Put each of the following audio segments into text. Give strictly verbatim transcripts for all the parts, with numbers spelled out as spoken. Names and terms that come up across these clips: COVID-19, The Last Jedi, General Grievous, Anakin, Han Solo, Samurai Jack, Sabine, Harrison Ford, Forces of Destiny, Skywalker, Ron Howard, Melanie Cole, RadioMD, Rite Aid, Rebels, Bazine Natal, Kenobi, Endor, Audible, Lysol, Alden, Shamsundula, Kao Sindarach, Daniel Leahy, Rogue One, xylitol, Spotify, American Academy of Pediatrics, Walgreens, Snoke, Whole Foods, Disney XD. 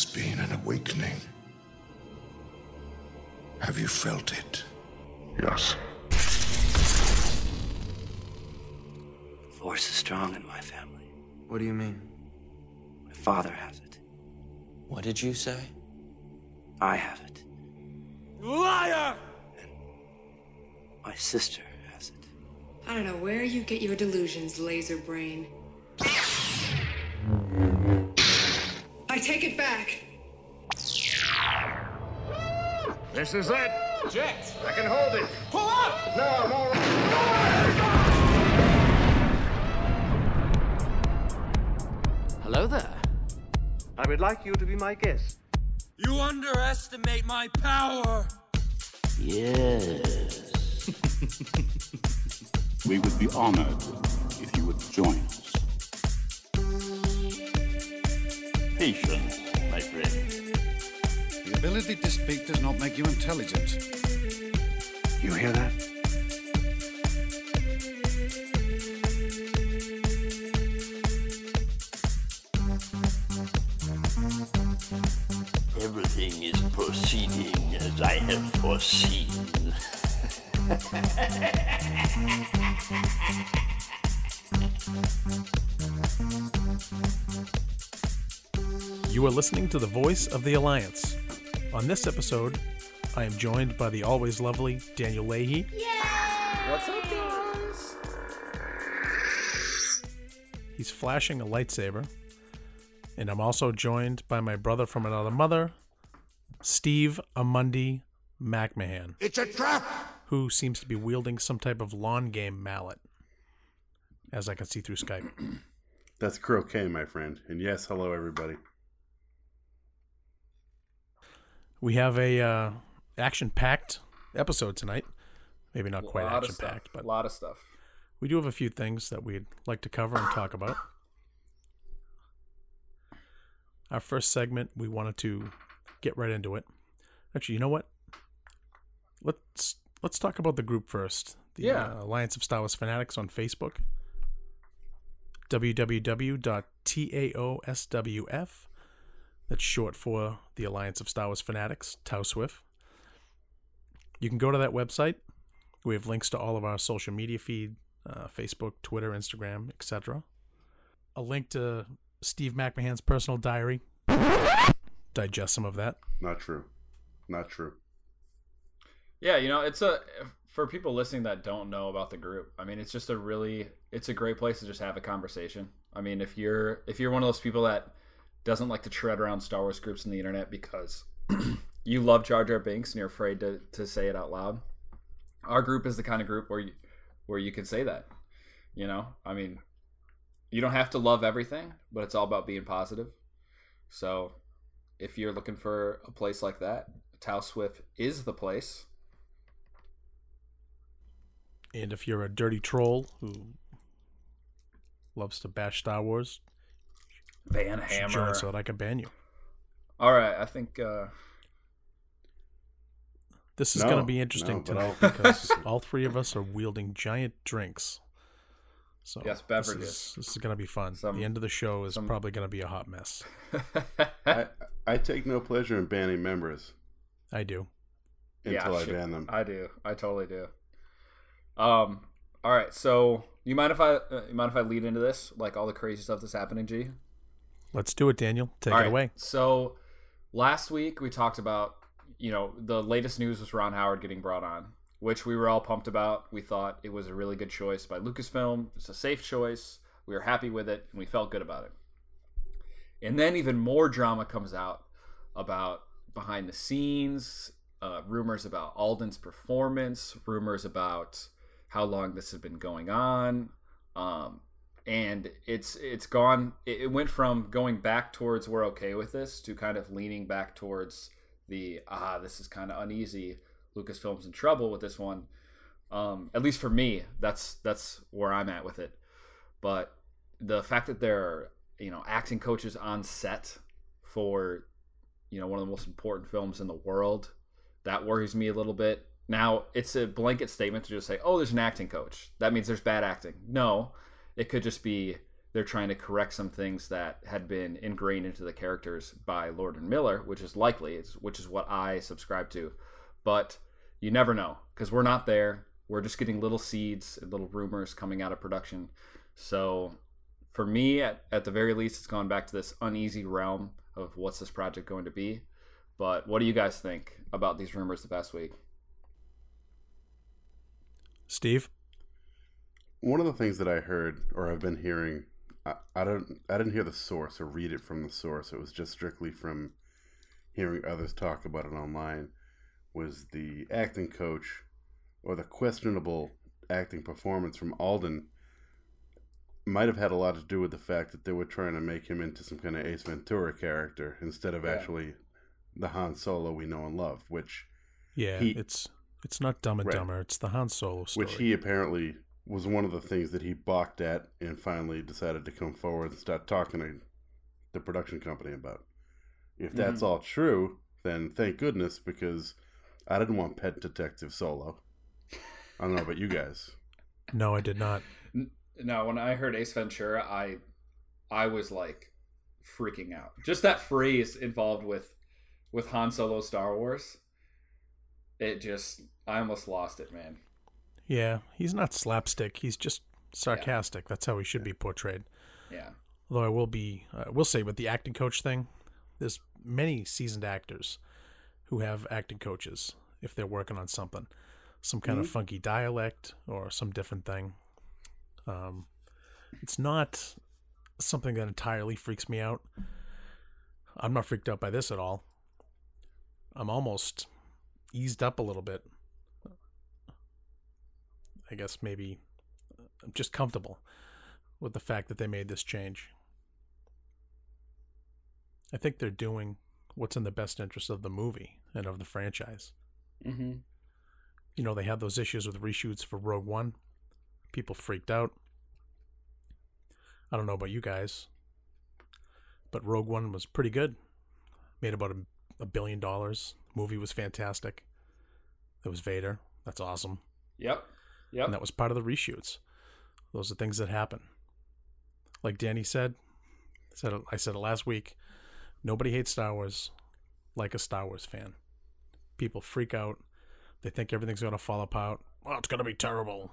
has been an awakening. Have you felt it? Yes. The Force is strong in my family. What do you mean? My father has it. What did you say? I have it. Liar! And my sister has it. I don't know where you get your delusions, laser brain. I take it back. This is it. Jet. I can hold it. Pull up! No, no, no! Hello there. I would like you to be my guest. You underestimate my power. Yes. We would be honored if you would join us. Patience, my friend. The ability to speak does not make you intelligent. You hear that? Everything is proceeding as I have foreseen. You are listening to The Voice of the Alliance. On this episode, I am joined by the always lovely Daniel Leahy. Yeah! What's up, guys? He's flashing a lightsaber. And I'm also joined by my brother from another mother, Steve Amundi-McMahon. It's a trap! Who seems to be wielding some type of lawn game mallet, as I can see through Skype. That's croquet, my friend. And yes, hello, everybody. We have a uh, action-packed episode tonight. Maybe not quite action-packed, but a lot of stuff. We do have a few things that we'd like to cover and talk about. Our first segment, we wanted to get right into it. Actually, you know what? Let's let's talk about the group first. The yeah. uh, Alliance of Star Wars Fanatics on Facebook. w w w dot taoswf. That's short for the Alliance of Star Wars Fanatics, Tau Swift. You can go to that website. We have links to all of our social media feed, uh, Facebook, Twitter, Instagram, et cetera. A link to Steve McMahon's personal diary. Digest some of that. Not true. Not true. Yeah, you know, it's a for people listening that don't know about the group. I mean, it's just a really it's a great place to just have a conversation. I mean, if you're if you're one of those people that doesn't like to tread around Star Wars groups on the internet because you love Jar Jar Binks and you're afraid to, to say it out loud. Our group is the kind of group where you, where you can say that. You know, I mean, you don't have to love everything, but it's all about being positive. So if you're looking for a place like that, Tau Swift is the place. And if you're a dirty troll who loves to bash Star Wars, ban hammer so that I can ban you. All right, I think uh... this is no, going to be interesting no, tonight because all three of us are wielding giant drinks. So yes, beverages. This is, this is going to be fun. Some, the end of the show is some... probably going to be a hot mess. I, I take no pleasure in banning members. I do. Until yeah, I, I ban them. I do. I totally do. Um. All right. So you mind if I uh, you mind if I lead into this? Like all the crazy stuff that's happening, G. Let's do it, Daniel. Take All right. it away. So last week we talked about, you know, the latest news was Ron Howard getting brought on, which we were all pumped about. We thought it was a really good choice by Lucasfilm. It's a safe choice. We were happy with it, and we felt good about it. And then even more drama comes out about behind the scenes, uh, rumors about Alden's performance, rumors about how long this had been going on, um, And it's it's gone. It went from going back towards we're okay with this to kind of leaning back towards the ah this is kind of uneasy. Lucasfilm's in trouble with this one. Um, at least for me, that's that's where I'm at with it. But the fact that there are you know acting coaches on set for you know one of the most important films in the world, that worries me a little bit. Now it's a blanket statement to just say oh there's an acting coach. That means there's bad acting. No. It could just be they're trying to correct some things that had been ingrained into the characters by Lord and Miller, which is likely, it's, which is what I subscribe to. But you never know, because we're not there. We're just getting little seeds and little rumors coming out of production. So for me, at, at the very least, it's gone back to this uneasy realm of what's this project going to be. But what do you guys think about these rumors the past week? Steve? One of the things that I heard, or I've been hearing, I, I don't, I didn't hear the source or read it from the source. It was just strictly from hearing others talk about it online. Was the acting coach, or the questionable acting performance from Alden, might have had a lot to do with the fact that they were trying to make him into some kind of Ace Ventura character instead of yeah. actually the Han Solo we know and love. Which, yeah, he, it's it's not Dumb and right. Dumber. It's the Han Solo story, which he apparently was one of the things that he balked at and finally decided to come forward and start talking to the production company about. If that's mm-hmm. all true, then thank goodness, because I didn't want Pet Detective Solo. I don't know about you guys. No, I did not. No, when I heard Ace Ventura, I I was like freaking out. Just that phrase involved with, with Han Solo Star Wars, it just, I almost lost it, man. Yeah, he's not slapstick. He's just sarcastic. Yeah. That's how he should yeah. be portrayed. Yeah. Although I will be, uh, will say with the acting coach thing, there's many seasoned actors who have acting coaches if they're working on something, some kind mm-hmm. of funky dialect or some different thing. Um, it's not something that entirely freaks me out. I'm not freaked out by this at all. I'm almost eased up a little bit. I guess maybe I'm just comfortable with the fact that they made this change. I think they're doing what's in the best interest of the movie and of the franchise. Mm-hmm. You know, they had those issues with reshoots for Rogue One. People freaked out. I don't know about you guys, but Rogue One was pretty good. Made about a, a billion dollars. Movie was fantastic. That was Vader. That's awesome. Yep. Yep. And that was part of the reshoots. Those are things that happen. Like Danny said, said I said it last week, nobody hates Star Wars like a Star Wars fan. People freak out. They think everything's going to fall apart. Oh, it's going to be terrible.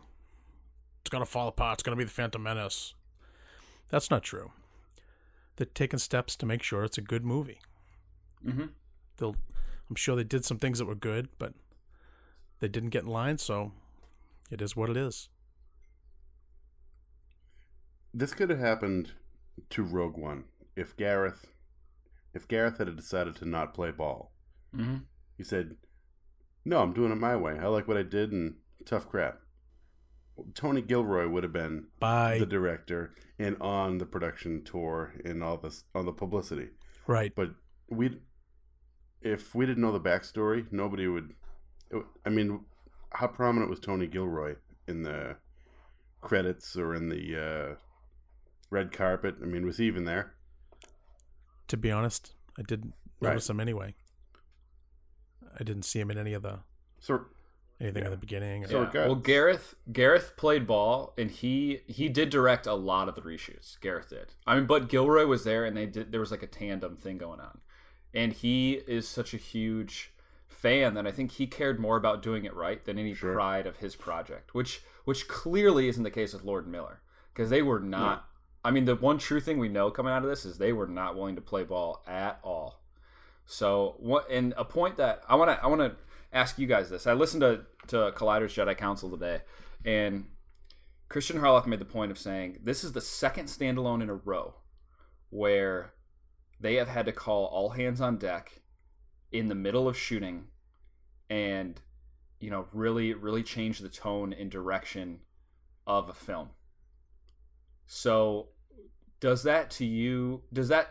It's going to fall apart. It's going to be the Phantom Menace. That's not true. They're taking steps to make sure it's a good movie. Mm-hmm. They'll, I'm sure they did some things that were good, but they didn't get in line, so it is what it is. This could have happened to Rogue One if Gareth, if Gareth had decided to not play ball. Mm-hmm. He said, "No, I'm doing it my way. I like what I did, and tough crap." Tony Gilroy would have been Bye. the director and on the production tour and all this on the publicity, right? But we, if we didn't know the backstory, nobody would. It, I mean. How prominent was Tony Gilroy in the credits or in the uh, red carpet? I mean, was he even there? To be honest, I didn't notice right. him anyway. I didn't see him in any of the so, anything yeah. at the beginning. Or, so yeah. Well, Gareth Gareth played ball, and he he did direct a lot of the reshoots. Gareth did. I mean, but Gilroy was there, and they did. There was like a tandem thing going on, and he is such a huge fan that I think he cared more about doing it right than any sure. pride of his project, which which clearly isn't the case with Lord and Miller, because they were not yeah. I mean, the one true thing we know coming out of this is they were not willing to play ball at all. So what, and a point that I want to I want to ask you guys this, I listened to, to Collider's Jedi Council today, and Christian Harloff made the point of saying this is the second standalone in a row where they have had to call all hands on deck in the middle of shooting and, you know, really, really change the tone and direction of a film. So does that to you, does that,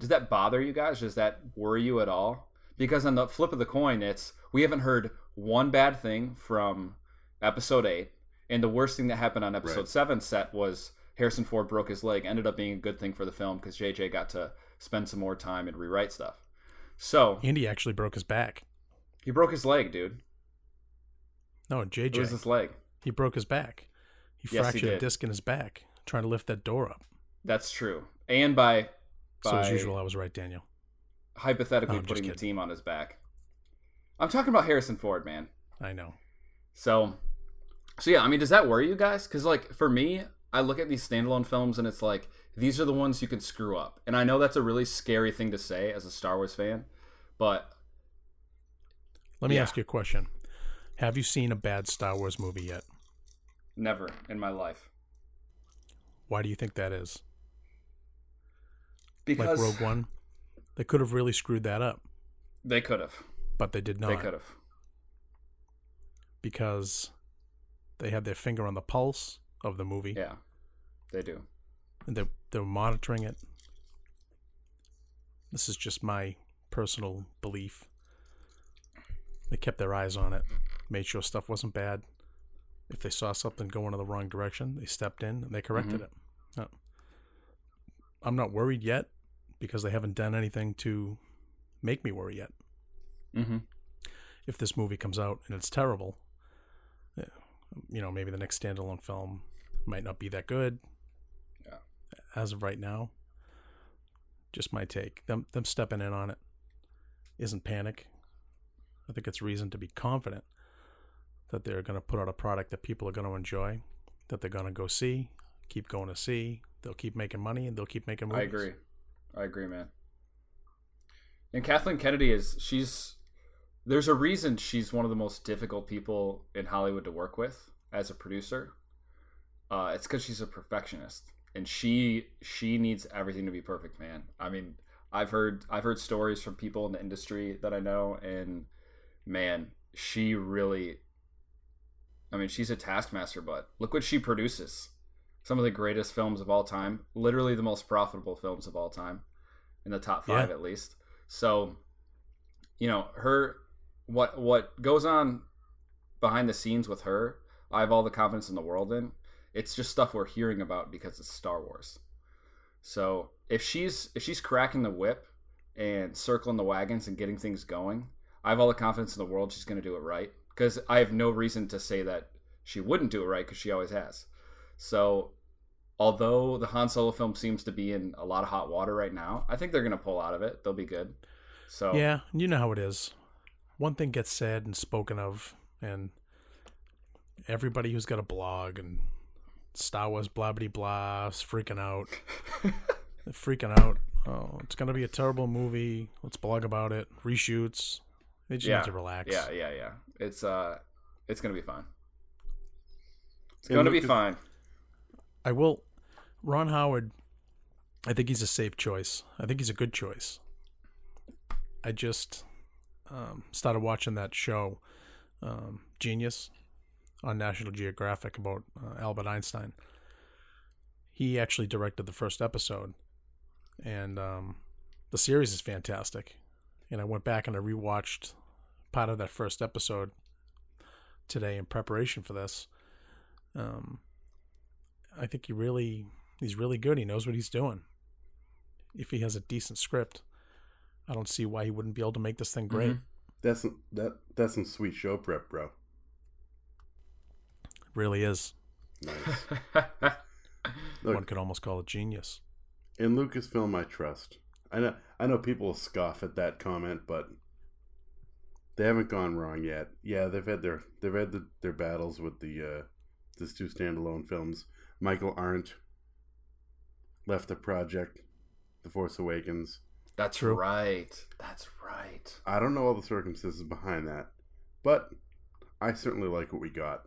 does that bother you guys? Does that worry you at all? Because on the flip of the coin, it's, we haven't heard one bad thing from episode eight. And the worst thing that happened on episode right. seven set was Harrison Ford broke his leg, ended up being a good thing for the film because J J got to spend some more time and rewrite stuff. So Andy actually broke his back. He broke his leg, dude. No, J J. It was his leg. He broke his back. He yes, fractured he a disc in his back trying to lift that door up. That's true. And by, by so as usual, I was right, Daniel. Hypothetically, no, putting the team on his back. I'm talking about Harrison Ford, man. I know. So, so yeah, I mean, does that worry you guys? Because, like, for me, I look at these standalone films and it's like, these are the ones you can screw up. And I know that's a really scary thing to say as a Star Wars fan, but... Let me yeah. ask you a question. Have you seen a bad Star Wars movie yet? Never in my life. Why do you think that is? Because... Like Rogue One? They could have really screwed that up. They could have. But they did not. They could have. Because they had their finger on the pulse of the movie. Yeah, they do. And they're, they're monitoring it. This is just my personal belief. They kept their eyes on it, made sure stuff wasn't bad. If they saw something going in the wrong direction, they stepped in and they corrected mm-hmm. it. I'm not worried yet because they haven't done anything to make me worry yet. Mm-hmm. If this movie comes out and it's terrible, you know, maybe the next standalone film might not be that good. Yeah. As of right now, just my take. Them, them stepping in on it isn't panic. I think it's reason to be confident that they're going to put out a product that people are going to enjoy, that they're going to go see, keep going to see. They'll keep making money and they'll keep making movies. I agree. I agree, man. And Kathleen Kennedy is, she's, there's a reason she's one of the most difficult people in Hollywood to work with as a producer. Uh, it's because she's a perfectionist and she, she needs everything to be perfect, man. I mean, I've heard, I've heard stories from people in the industry that I know, and man, she really, I mean, she's a taskmaster, but look what she produces. Some of the greatest films of all time, literally the most profitable films of all time, in the top five yeah. at least. So, you know, her, what what goes on behind the scenes with her, I have all the confidence in the world in. It's just stuff we're hearing about because it's Star Wars. So if she's if she's cracking the whip and circling the wagons and getting things going, I have all the confidence in the world she's going to do it right, because I have no reason to say that she wouldn't do it right, because she always has. So although the Han Solo film seems to be in a lot of hot water right now, I think they're going to pull out of it. They'll be good. So yeah, you know how it is. One thing gets said and spoken of, and everybody who's got a blog and Star Wars blah-bitty-blah is freaking out. They're freaking out. Oh, it's going to be a terrible movie. Let's blog about it. Reshoots. They just yeah. need to relax. Yeah, yeah, yeah. It's uh, it's gonna be fine. It's gonna be fine. I will. Ron Howard, I think he's a safe choice. I think he's a good choice. I just um, started watching that show, um, Genius, on National Geographic about uh, Albert Einstein. He actually directed the first episode, and um, the series is fantastic. And I went back and I rewatched part of that first episode today in preparation for this. Um, I think he really, he's really good. He knows what he's doing. If he has a decent script, I don't see why he wouldn't be able to make this thing great. Mm-hmm. That's some, that that's some sweet show prep, bro. It really is. Nice. Look, one could almost call it genius. In Lucasfilm, I trust. I know, I know people scoff at that comment, but they haven't gone wrong yet. Yeah, they've had their they've had the, their battles with the uh, these two standalone films. Michael Arndt left the project, The Force Awakens. That's True. right. That's right. I don't know all the circumstances behind that, but I certainly like what we got,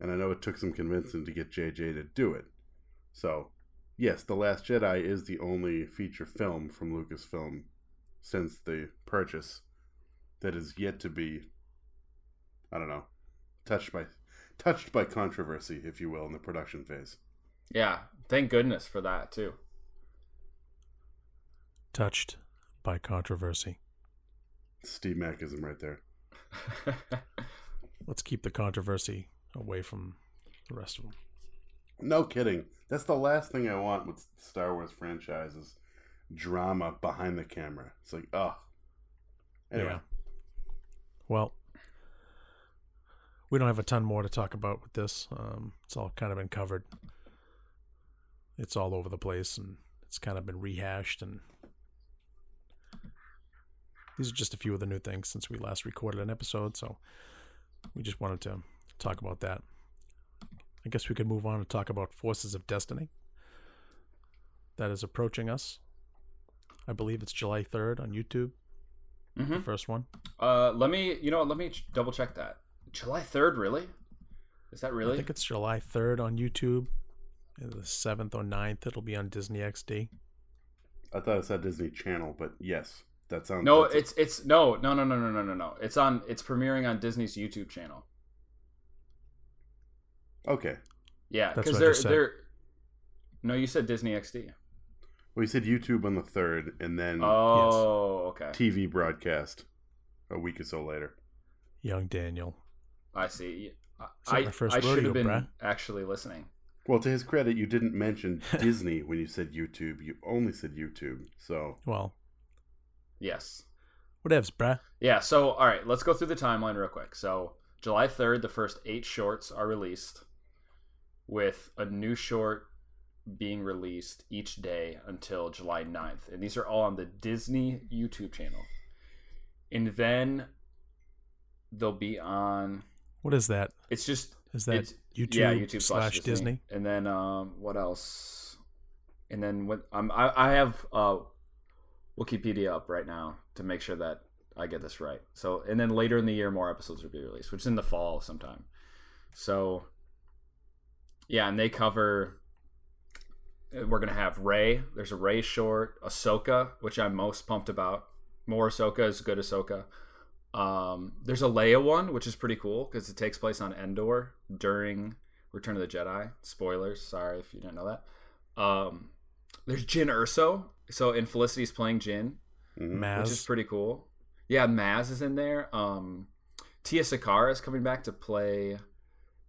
and I know it took some convincing to get J J to do it. So. Yes, The Last Jedi is the only feature film from Lucasfilm since the purchase that is yet to be, I don't know, touched by touched by controversy, if you will, in the production phase. Yeah, thank goodness for that, too. Touched by controversy. Steve Mackism right there. Let's keep the controversy away from the rest of them. No kidding. That's the last thing I want with Star Wars franchises. Drama behind the camera. It's like, oh. Anyway. Yeah. Well, we don't have a ton more to talk about with this. Um, it's all kind of been covered. it's all over the place, and it's kind of been rehashed. And these are just a few of the new things since we last recorded an episode, so we just wanted to talk about that. I guess we could move on and talk about Forces of Destiny. That is approaching us. I believe it's July third on YouTube. Mm-hmm. The first one. Uh, let me, you know, let me ch- double check that. July third, really? Is that really? I think it's July third on YouTube. The seventh or ninth, it'll be on Disney X D. I thought it said Disney Channel, but yes, that sounds. No, it's it. it's no, no, no, no, no, no, no, no. It's on. It's premiering on Disney's YouTube channel. Okay. Yeah, because they're they're. No, you said Disney X D. Well, you said YouTube on the third, and then oh, yes. okay. T V broadcast a week or so later. Young Daniel. I see. I, I, first I rodeo, should have been Brad. actually listening. Well, to his credit, you didn't mention Disney when you said YouTube. You only said YouTube. So well, yes. Whatevs, bruh. Yeah. So, all right, let's go through the timeline real quick. So, July third, the first eight shorts are released, with a new short being released each day until July ninth, and these are all on the Disney YouTube channel. And then they'll be on. What is that? It's just. Is that it's, YouTube, yeah, YouTube slash Disney. Disney? And then um, what else? And then what? Um, I I have uh, Wikipedia up right now to make sure that I get this right. So, and then later in the year, more episodes will be released, which is in the fall sometime. So, yeah, and they cover. We're gonna have Rey. There's a Rey short, Ahsoka, which I'm most pumped about. More Ahsoka is good. Ahsoka. Um, there's a Leia one, which is pretty cool because it takes place on Endor during Return of the Jedi. Spoilers, sorry if you didn't know that. Um, there's Jyn Erso, so in Felicity's playing Jyn, Maz. Which is pretty cool. Yeah, Maz is in there. Um, Tia Sakara is coming back to play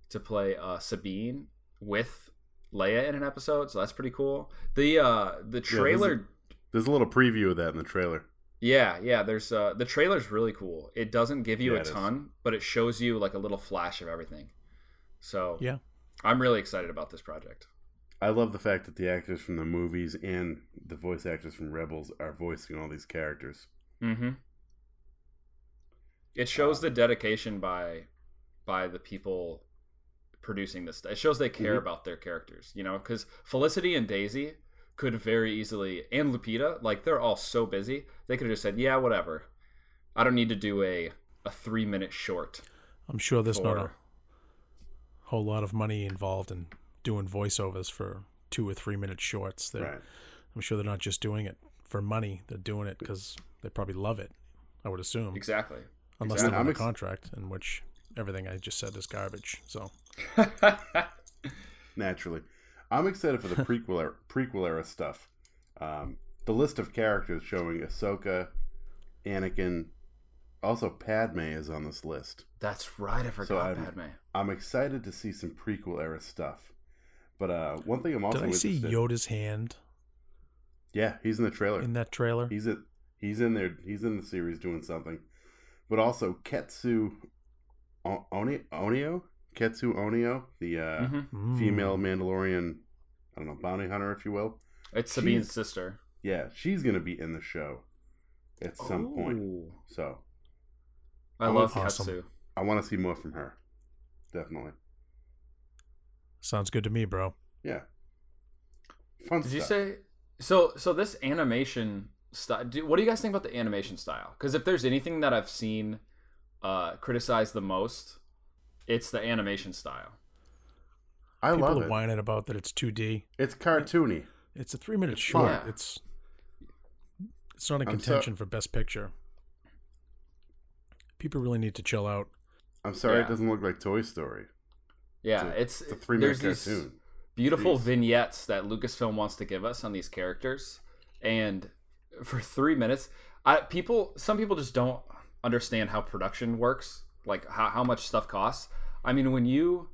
to play uh, Sabine with Leia in an episode, so that's pretty cool. The uh, the trailer. Yeah, there's, a, there's a little preview of that in the trailer. Yeah, yeah, there's uh, the trailer's really cool. It doesn't give you yeah, a ton, is. but it shows you like a little flash of everything. So yeah, I'm really excited about this project. I love the fact that the actors from the movies and the voice actors from Rebels are voicing all these characters. Mm-hmm. It shows wow. the dedication by by the people producing this. It shows they care mm-hmm. about their characters, you know, because Felicity and Daisy could very easily, and Lupita, like, they're all so busy, they could have just said, yeah, whatever. I don't need to do a, a three-minute short. I'm sure there's or... not a whole lot of money involved in doing voiceovers for two- or three-minute shorts. They're, right. I'm sure they're not just doing it for money. They're doing it because they probably love it, I would assume. Exactly. Unless exactly. they're on a ex- contract, in which everything I just said is garbage. So naturally. I'm excited for the prequel era, prequel era stuff. Um, the list of characters showing Ahsoka, Anakin, also Padme is on this list. That's right, I forgot so I'm, Padme. I'm excited to see some prequel era stuff. But uh, one thing I'm also. Did I see Yoda's hand? Yeah, he's in the trailer. In that trailer, he's a, he's in there. He's in the series doing something. But also Ketsu o- Oni Onio. Ketsu Onio, the uh, mm-hmm. female Mandalorian, I don't know, bounty hunter, if you will. It's Sabine's she's, sister. Yeah, she's going to be in the show at some oh. point. So I, I love awesome. Ketsu. I want to see more from her. Definitely. Sounds good to me, bro. Yeah. Fun Did stuff. you say... So, so this animation style... Do, what do you guys think about the animation style? Because if there's anything that I've seen uh, criticized the most... It's the animation style. I People love it. People are whining about that it's two D. It's cartoony. It's a three-minute short. Yeah. It's it's not in contention so... for Best Picture. People really need to chill out. I'm sorry yeah. it doesn't look like Toy Story. Yeah, it's a, it's, it's a three-minute cartoon. These beautiful Jeez. vignettes that Lucasfilm wants to give us on these characters. And for three minutes, I, people, some people just don't understand how production works. Like how, how much stuff costs. I mean, when you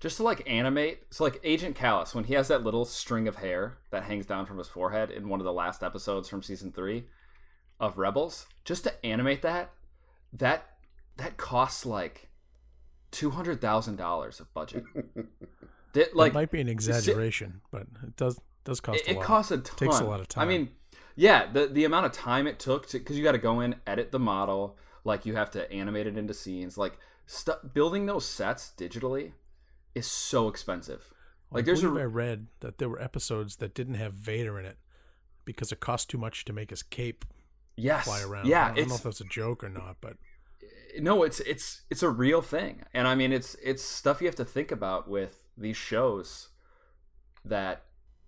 just to like animate, so like Agent Kallus, when he has that little string of hair that hangs down from his forehead in one of the last episodes from season three of Rebels, just to animate that, that that costs like two hundred thousand dollars of budget. That, like, it might be an exaggeration, but it does. does cost it, a lot. It costs a ton. It takes a lot of time. I mean, yeah, the the amount of time it took to, because you got to go in, edit the model, like you have to animate it into scenes. Like st- building those sets digitally is so expensive. Like I there's a I read that there were episodes that didn't have Vader in it because it cost too much to make his cape yes. fly around. Yeah, I don't know if that's a joke or not, but no, it's it's it's a real thing. And I mean, it's it's stuff you have to think about with these shows that,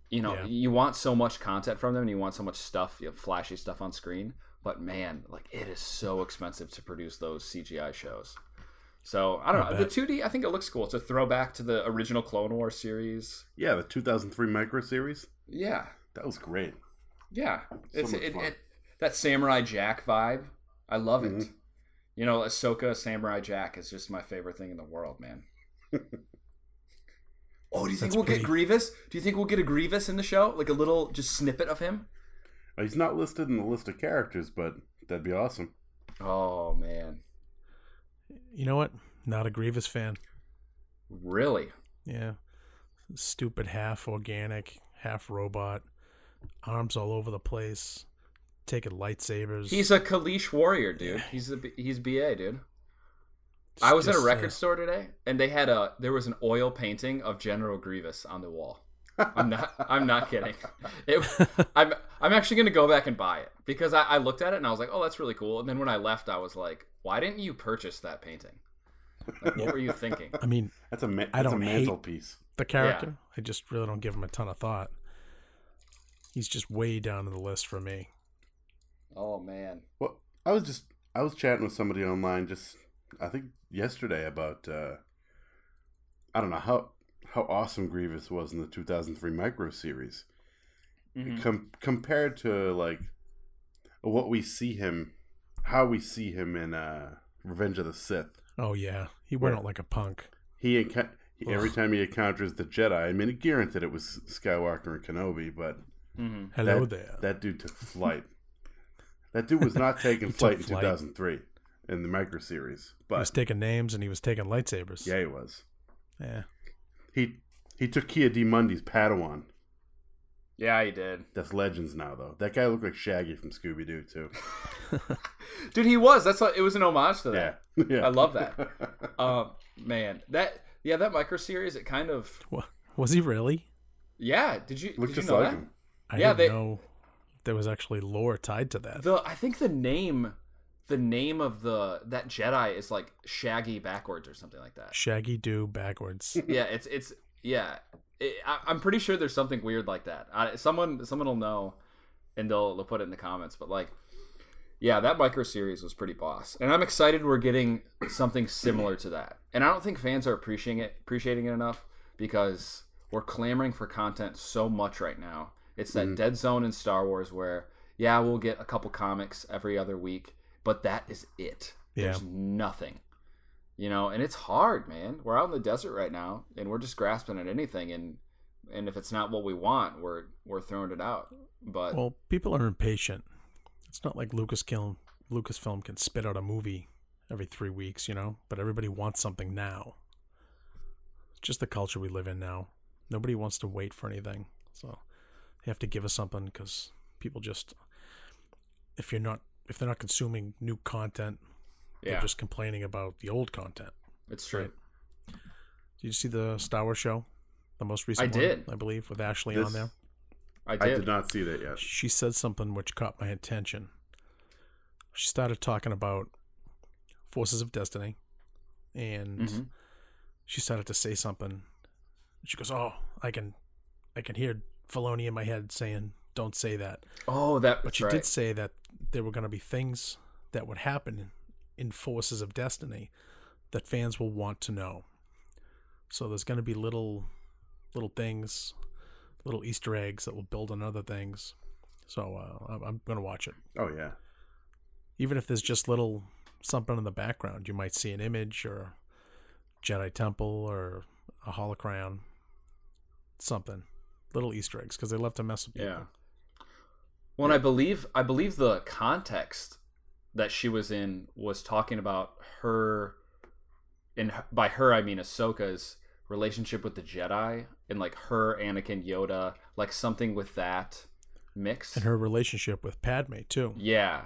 you know, yeah. you want so much content from them and you want so much stuff, you have flashy stuff on screen, but man, like it is so expensive to produce those C G I shows. So I don't I know. Bet. The two D, I think it looks cool. It's a throwback to the original Clone Wars series. Yeah, the two thousand three micro series. Yeah, that was great. Yeah, so it's it, it, that Samurai Jack vibe. I love mm-hmm. it. You know, Ahsoka Samurai Jack is just my favorite thing in the world, man. Oh, do you think That's we'll pretty... get Grievous? Do you think we'll get a Grievous in the show? Like a little just snippet of him? He's not listed in the list of characters, but that'd be awesome. Oh, man. You know what? Not a Grievous fan. Really? Yeah. Stupid half organic, half robot. Arms all over the place. Taking lightsabers. He's a Kalish warrior, dude. He's a, he's B A, dude. It's I was at a record uh, store today, and they had a there was an oil painting of General Grievous on the wall. I'm not I'm not kidding. It, I'm I'm actually gonna go back and buy it because I, I looked at it and I was like, oh, that's really cool. And then when I left, I was like, why didn't you purchase that painting? Like, what were you thinking? I mean, that's a ma- that's I don't a mantelpiece. Hate the character, yeah. I just really don't give him a ton of thought. He's just way down on the list for me. Oh man. Well, I was just I was chatting with somebody online just I think yesterday about uh, I don't know how how awesome Grievous was in the two thousand three micro series mm-hmm. Com- compared to like what we see him how we see him in uh, Revenge of the Sith. Oh yeah, he went out like a punk. He enca- every time he encounters the Jedi. I mean, granted, it was Skywalker and Kenobi, but mm-hmm. hello that, there. That dude took flight. That dude was not taking flight in flight. two thousand three. In the micro series, but he was taking names and he was taking lightsabers. Yeah, he was. Yeah, he he took Kia D. Mundy's Padawan. Yeah, he did. That's Legends now, though. That guy looked like Shaggy from Scooby Doo too. Dude, he was. That's what, it was an homage to that. Yeah, yeah. I love that. um, man, that yeah, that micro series. It kind of what? Was he really? Yeah. Did you look just you know like that? Him? I yeah, didn't they... know there was actually lore tied to that. The I think the name. The name of the that Jedi is like Shaggy backwards or something like that. Shaggy do backwards. Yeah, it's it's yeah. It, I, I'm pretty sure there's something weird like that. I, someone someone will know, and they'll they'll put it in the comments. But like, yeah, that micro series was pretty boss, and I'm excited we're getting something similar to that. And I don't think fans are appreciating it appreciating it enough because we're clamoring for content so much right now. It's that mm. dead zone in Star Wars where yeah, we'll get a couple comics every other week. But that is it. Yeah. There's nothing, you know, and it's hard, man. We're out in the desert right now, and we're just grasping at anything, and and if it's not what we want, we're we're throwing it out. But well, people are impatient. It's not like Lucasfilm Lucasfilm can spit out a movie every three weeks, you know. But everybody wants something now. It's just the culture we live in now. Nobody wants to wait for anything, so they have to give us something because people just if you're not. If they're not consuming new content, yeah. they're just complaining about the old content. It's true. Right? Did you see the Star Wars show? The most recent I one, did. I believe, with Ashley this, on there. I did. I did not see that yet. She said something which caught my attention. She started talking about Forces of Destiny, and mm-hmm. she started to say something. She goes, "Oh, I can, I can hear Filoni in my head saying." Don't say that. Oh, that. But she right. did say that there were going to be things that would happen in Forces of Destiny that fans will want to know. So there's going to be little, little things, little Easter eggs that will build on other things. So uh, I'm going to watch it. Oh yeah. Even if there's just little something in the background, you might see an image or Jedi Temple or a holocron, something, little Easter eggs because they love to mess with people. Yeah. Well, and I believe I believe the context that she was in was talking about her, and by her I mean Ahsoka's relationship with the Jedi and like her, Anakin, Yoda, like something with that mix. And her relationship with Padme too. Yeah.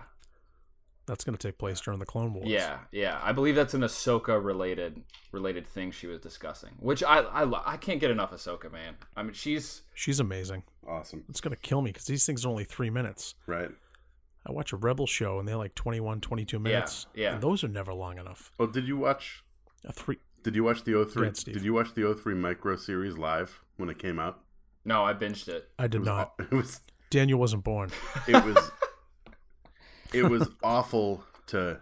That's going to take place during the Clone Wars. Yeah, yeah. I believe that's an Ahsoka related related thing she was discussing, which I I, I can't get enough Ahsoka, man. I mean, she's... She's amazing. Awesome. It's going to kill me because these things are only three minutes. Right. I watch a Rebel show and they're like twenty-one, twenty-two minutes. Yeah, yeah. And those are never long enough. Oh, did you watch... A three... Did you watch the oh three... Ahead, did you watch the oh three micro series live when it came out? No, I binged it. I did it was, not. It was... Daniel wasn't born. It was... It was awful to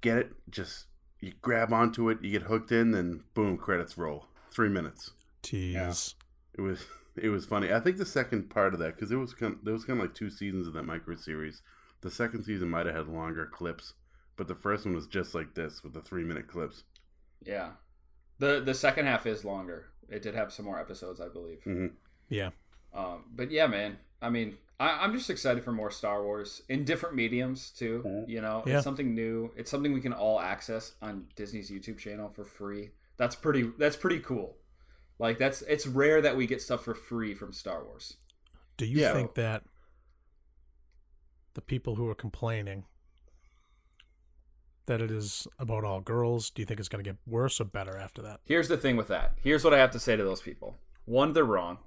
get it. Just you grab onto it, you get hooked in, then boom, credits roll. Three minutes. Jeez. Yeah. It was it was funny. I think the second part of that, because it was kind of, there was kind of like two seasons of that micro series. The second season might have had longer clips, but the first one was just like this with the three minute clips. Yeah, the the second half is longer. It did have some more episodes, I believe. Mm-hmm. Yeah. Um, but yeah, man. I mean. I, I'm just excited for more Star Wars in different mediums too. You know, yeah. It's something new. It's something we can all access on Disney's YouTube channel for free. That's pretty. That's pretty cool. Like that's it's rare that we get stuff for free from Star Wars. Do you yeah. think that the people who are complaining that it is about all girls, do you think it's going to get worse or better after that? Here's the thing with that. Here's what I have to say to those people. One, they're wrong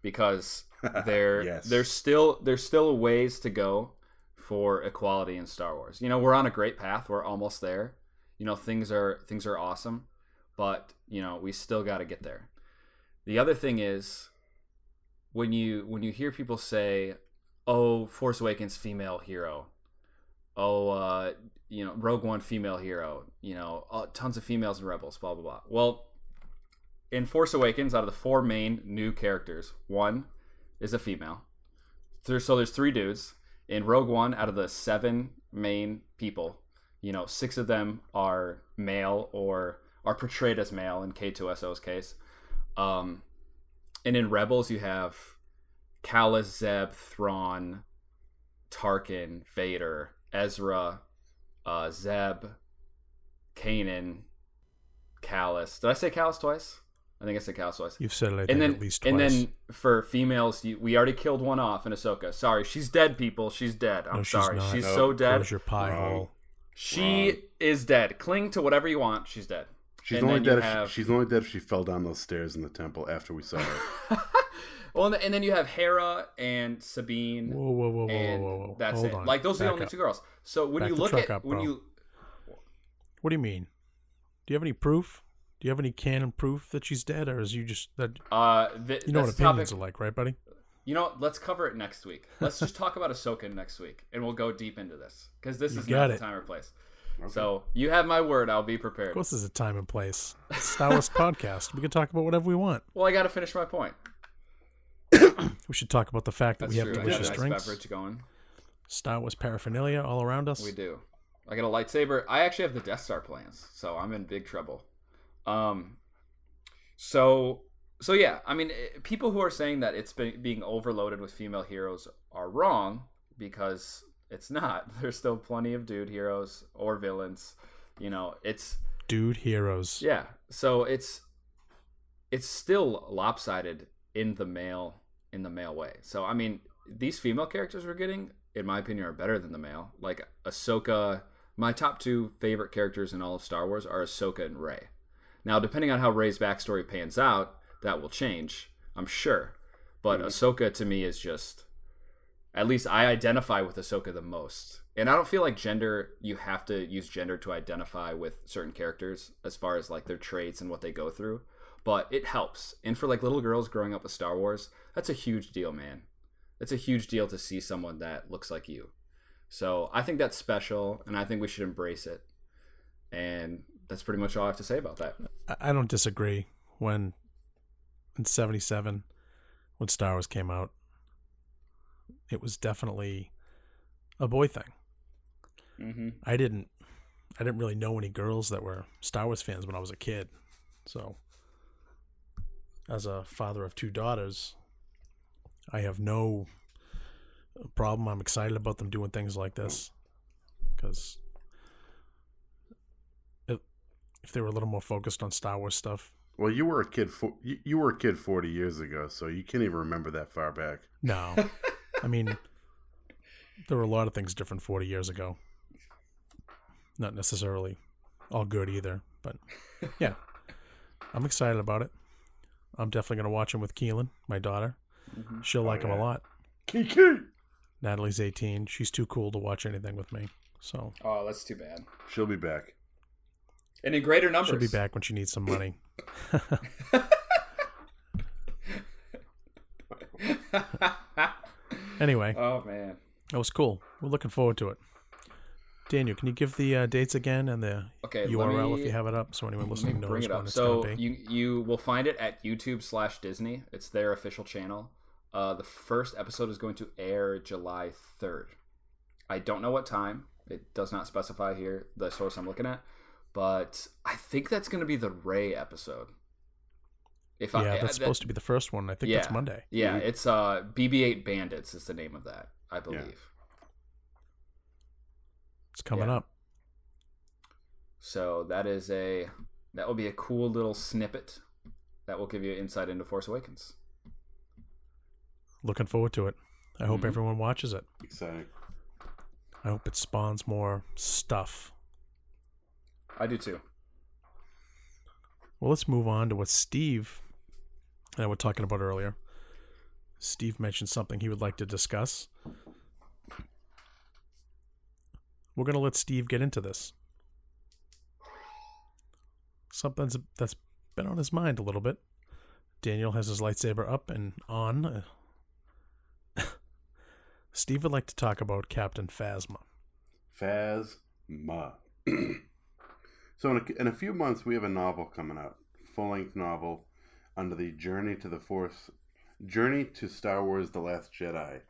because. There, yes. there's still there's still ways to go for equality in Star Wars. You know, we're on a great path. We're almost there. You know, things are things are awesome, but you know, we still got to get there. The other thing is, when you when you hear people say, "Oh, Force Awakens female hero," "Oh, uh, you know, Rogue One female hero," you know, uh, tons of females in Rebels, blah blah blah. Well, in Force Awakens, out of the four main new characters, one. Is a female. So there's three dudes. In Rogue One, out of the seven main people, you know, six of them are male or are portrayed as male in K two S O's case. Um, and in Rebels, you have Kallus, Zeb, Thrawn, Tarkin, Vader, Ezra, uh, Zeb, Kanan, Kallus. Did I say Kallus twice? I think I said Kallus twice. You've said it and then, at least twice. And then for females, you, we already killed one off in Ahsoka. Sorry, she's dead, people. She's dead. I'm no, she's sorry. Not. She's no, so dead. Close your pie hole. She Wrong. Is dead. Cling to whatever you want. She's dead. She's and only dead. If have... she, she's only dead if she fell down those stairs in the temple after we saw her. Well, and then you have Hera and Sabine. Whoa, whoa, whoa, whoa, whoa, whoa. That's Hold it. On. Like those Back are the only up. Two girls. So when Back you look at up, when bro. You, what do you mean? Do you have any proof? Do you have any canon proof that she's dead, or is you just that? Uh, the, you know what opinions topic, are like, right, buddy? You know, let's cover it next week. Let's just talk about Ahsoka next week, and we'll go deep into this because this you is not it. The time or place. Okay. So you have my word; I'll be prepared. Of course, this is a time and place. It's Star Wars podcast. We can talk about whatever we want. Well, I got to finish my point. We should talk about the fact that That's we have true. delicious nice drinks, beverage going. Star Wars paraphernalia all around us. We do. I got a lightsaber. I actually have the Death Star plans, so I'm in big trouble. Um, so, so yeah, I mean, people who are saying that it's been being overloaded with female heroes are wrong because it's not. There's still plenty of dude heroes or villains, you know, it's dude heroes. Yeah. So it's, it's still lopsided in the male, in the male way. So, I mean, these female characters we're getting, in my opinion, are better than the male, like Ahsoka. My top two favorite characters in all of Star Wars are Ahsoka and Rey. Now, depending on how Rey's backstory pans out, that will change, I'm sure. But mm-hmm. Ahsoka, to me, is just... At least I identify with Ahsoka the most. And I don't feel like gender... You have to use gender to identify with certain characters as far as like their traits and what they go through. But it helps. And for like little girls growing up with Star Wars, that's a huge deal, man. It's a huge deal to see someone that looks like you. So I think that's special, and I think we should embrace it. And... That's pretty much all I have to say about that. I don't disagree. When in seventy-seven, when Star Wars came out, it was definitely a boy thing. Mm-hmm. I didn't, I didn't really know any girls that were Star Wars fans when I was a kid. So, as a father of two daughters, I have no problem. I'm excited about them doing things like this because. If they were a little more focused on Star Wars stuff, Well, you were a kid. For, you were a kid forty years ago, so you can't even remember that far back. No, I mean, there were a lot of things different forty years ago. Not necessarily all good either, but yeah, I'm excited about it. I'm definitely going to watch him with Keelan, my daughter. Mm-hmm. She'll oh, like yeah. him a lot. Kiki. Natalie's eighteen. She's too cool to watch anything with me. So. Oh, that's too bad. She'll be back. And in greater numbers. She'll be back when she needs some money. Anyway. Oh, man. That was cool. We're looking forward to it. Daniel, can you give the uh, dates again and the okay, U R L me, if you have it up, so anyone listening knows it when it's so going to be? You, you will find it at YouTube slash Disney. It's their official channel. Uh, the first episode is going to air July third. I don't know what time. It does not specify here, the source I'm looking at. But I think that's going to be the Rey episode. If yeah, I, that's I, that, supposed to be the first one. I think yeah, that's Monday. Yeah, mm-hmm. It's uh, B B eight Bandits is the name of that, I believe. Yeah. It's coming yeah. up. So that is a that will be a cool little snippet that will give you insight into Force Awakens. Looking forward to it. I hope mm-hmm. everyone watches it. Exciting. I hope it spawns more stuff. I do too. Well, let's move on to what Steve and I were talking about earlier. Steve mentioned something he would like to discuss. We're going to let Steve get into this. Something that's been on his mind a little bit. Daniel has his lightsaber up and on. Steve would like to talk about Captain Phasma. Phasma. So in a, in a few months, we have a novel coming out. Full-length novel under the Journey to the Force... Journey to Star Wars The Last Jedi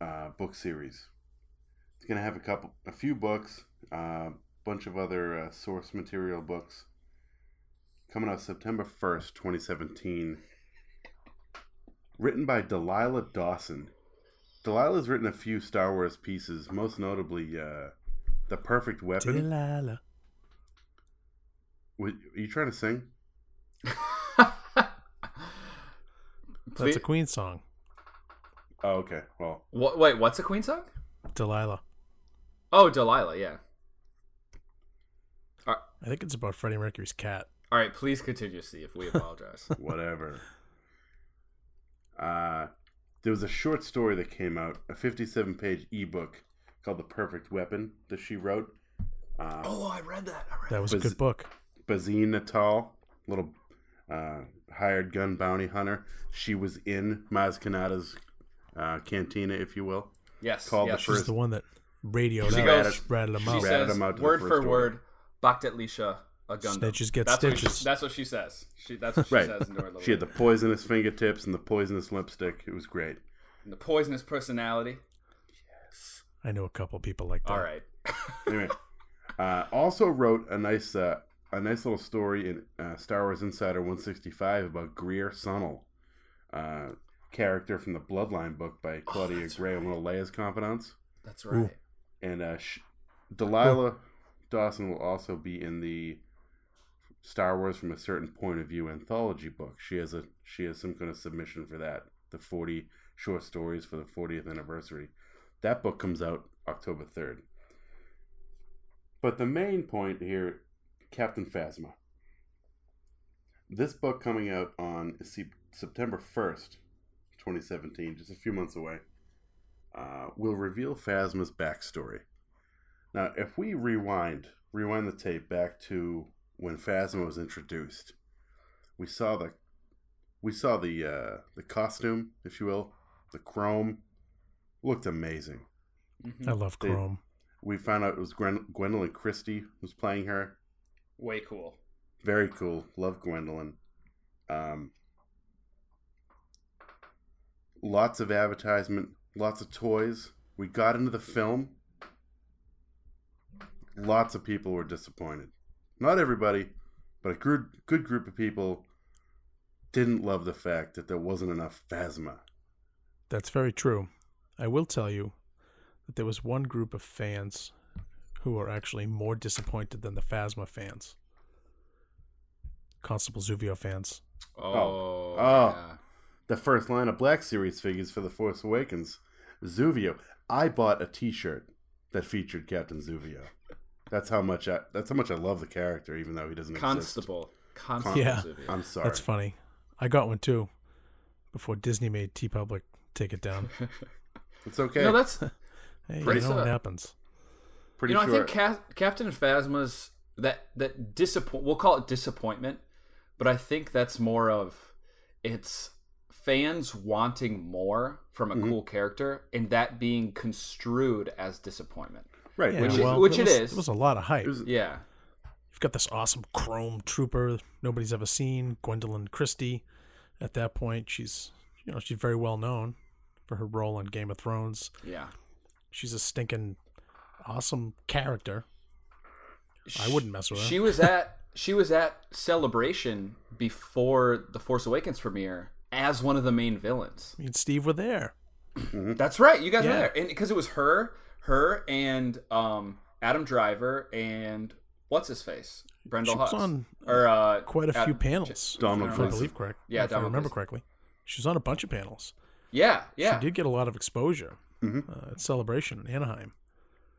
uh, book series. It's going to have a couple, a few books, a uh, bunch of other uh, source material books coming out September first, twenty seventeen. Written by Delilah Dawson. Delilah's written a few Star Wars pieces, most notably uh, The Perfect Weapon. Delilah. Wait, are you trying to sing? That's a Queen song. Oh, okay. Well, what, wait, what's a Queen song? Delilah. Oh, Delilah, yeah. Right. I think it's about Freddie Mercury's cat. All right, please continue, Steve. We apologize. Whatever. Uh, there was a short story that came out, a fifty-seven page ebook called The Perfect Weapon that she wrote. Uh, oh, I read that. I read that was Baz- a good book. Bazine Natal, little uh, hired gun bounty hunter. She was in Maz Kanata's uh, cantina, if you will. Yes, called yes. The first... She's the one that radioed she out. Goes, ratted him out. She says, him out word for word, Bakhtet Lisha, a gun. Snitches get that's stitches. What she, that's what she says. She, that's what she right. says. In her she had the poisonous fingertips and the poisonous lipstick. It was great. And the poisonous personality. Yes. I know a couple people like that. All right. Anyway. Uh, also wrote a nice uh, a nice little story in uh, Star Wars Insider one sixty-five about Greer Sonnel, uh, character from the Bloodline book by Claudia oh, Gray, right. one of Leia's confidants. That's right. Ooh. And uh, she, Delilah Ooh. Dawson will also be in the Star Wars from a Certain Point of View anthology book. She has a she has some kind of submission for that. The forty short stories for the fortieth anniversary. That book comes out October third. But the main point here, Captain Phasma. This book coming out on September first, twenty seventeen, just a few months away, uh, will reveal Phasma's backstory. Now, if we rewind, rewind the tape back to when Phasma was introduced, we saw the, we saw the uh, the costume, if you will, the chrome, looked amazing. Mm-hmm. I love chrome. They, We found out it was Gwen- Gwendolyn Christie who's playing her. Way cool. Very cool. Love Gwendolyn. Um, lots of advertisement. Lots of toys. We got into the film. Lots of people were disappointed. Not everybody, but a good, good group of people didn't love the fact that there wasn't enough Phasma. That's very true. I will tell you. That there was one group of fans who are actually more disappointed than the Phasma fans. Constable Zuvio fans. Oh, oh, oh. Yeah. The first line of Black Series figures for The Force Awakens. Zuvio. I bought a T-shirt that featured Captain Zuvio. That's how much I. That's how much I love the character, even though he doesn't Constable. exist. Constable. Constable. Yeah, I'm sorry. That's funny. I got one too, before Disney made TeePublic take it down. It's okay. No, that's. Hey, you know what happens. Pretty. You know, sure. I think Cap- Captain Phasma's that that disappoint. We'll call it disappointment, but I think that's more of it's fans wanting more from a mm-hmm. cool character, and that being construed as disappointment. Right, yeah, which, well, which it was, is. It was a lot of hype. Was, yeah. You've got this awesome chrome trooper nobody's ever seen, Gwendolyn Christie. At that point, she's you know she's very well known for her role in Game of Thrones. Yeah. She's a stinking awesome character. She, I wouldn't mess with her. She was at she was at Celebration before the Force Awakens premiere as one of the main villains. Me and Steve were there. That's right. You guys yeah. were there. And because it was her Her and um, Adam Driver and what's-his-face? Brendel Hux. She was on or, uh, quite a Adam, few panels, Donald if I believe correct. Yeah, if Donald I remember Pleasant. correctly. She was on a bunch of panels. Yeah, yeah. She did get a lot of exposure mm-hmm. uh, at Celebration in Anaheim.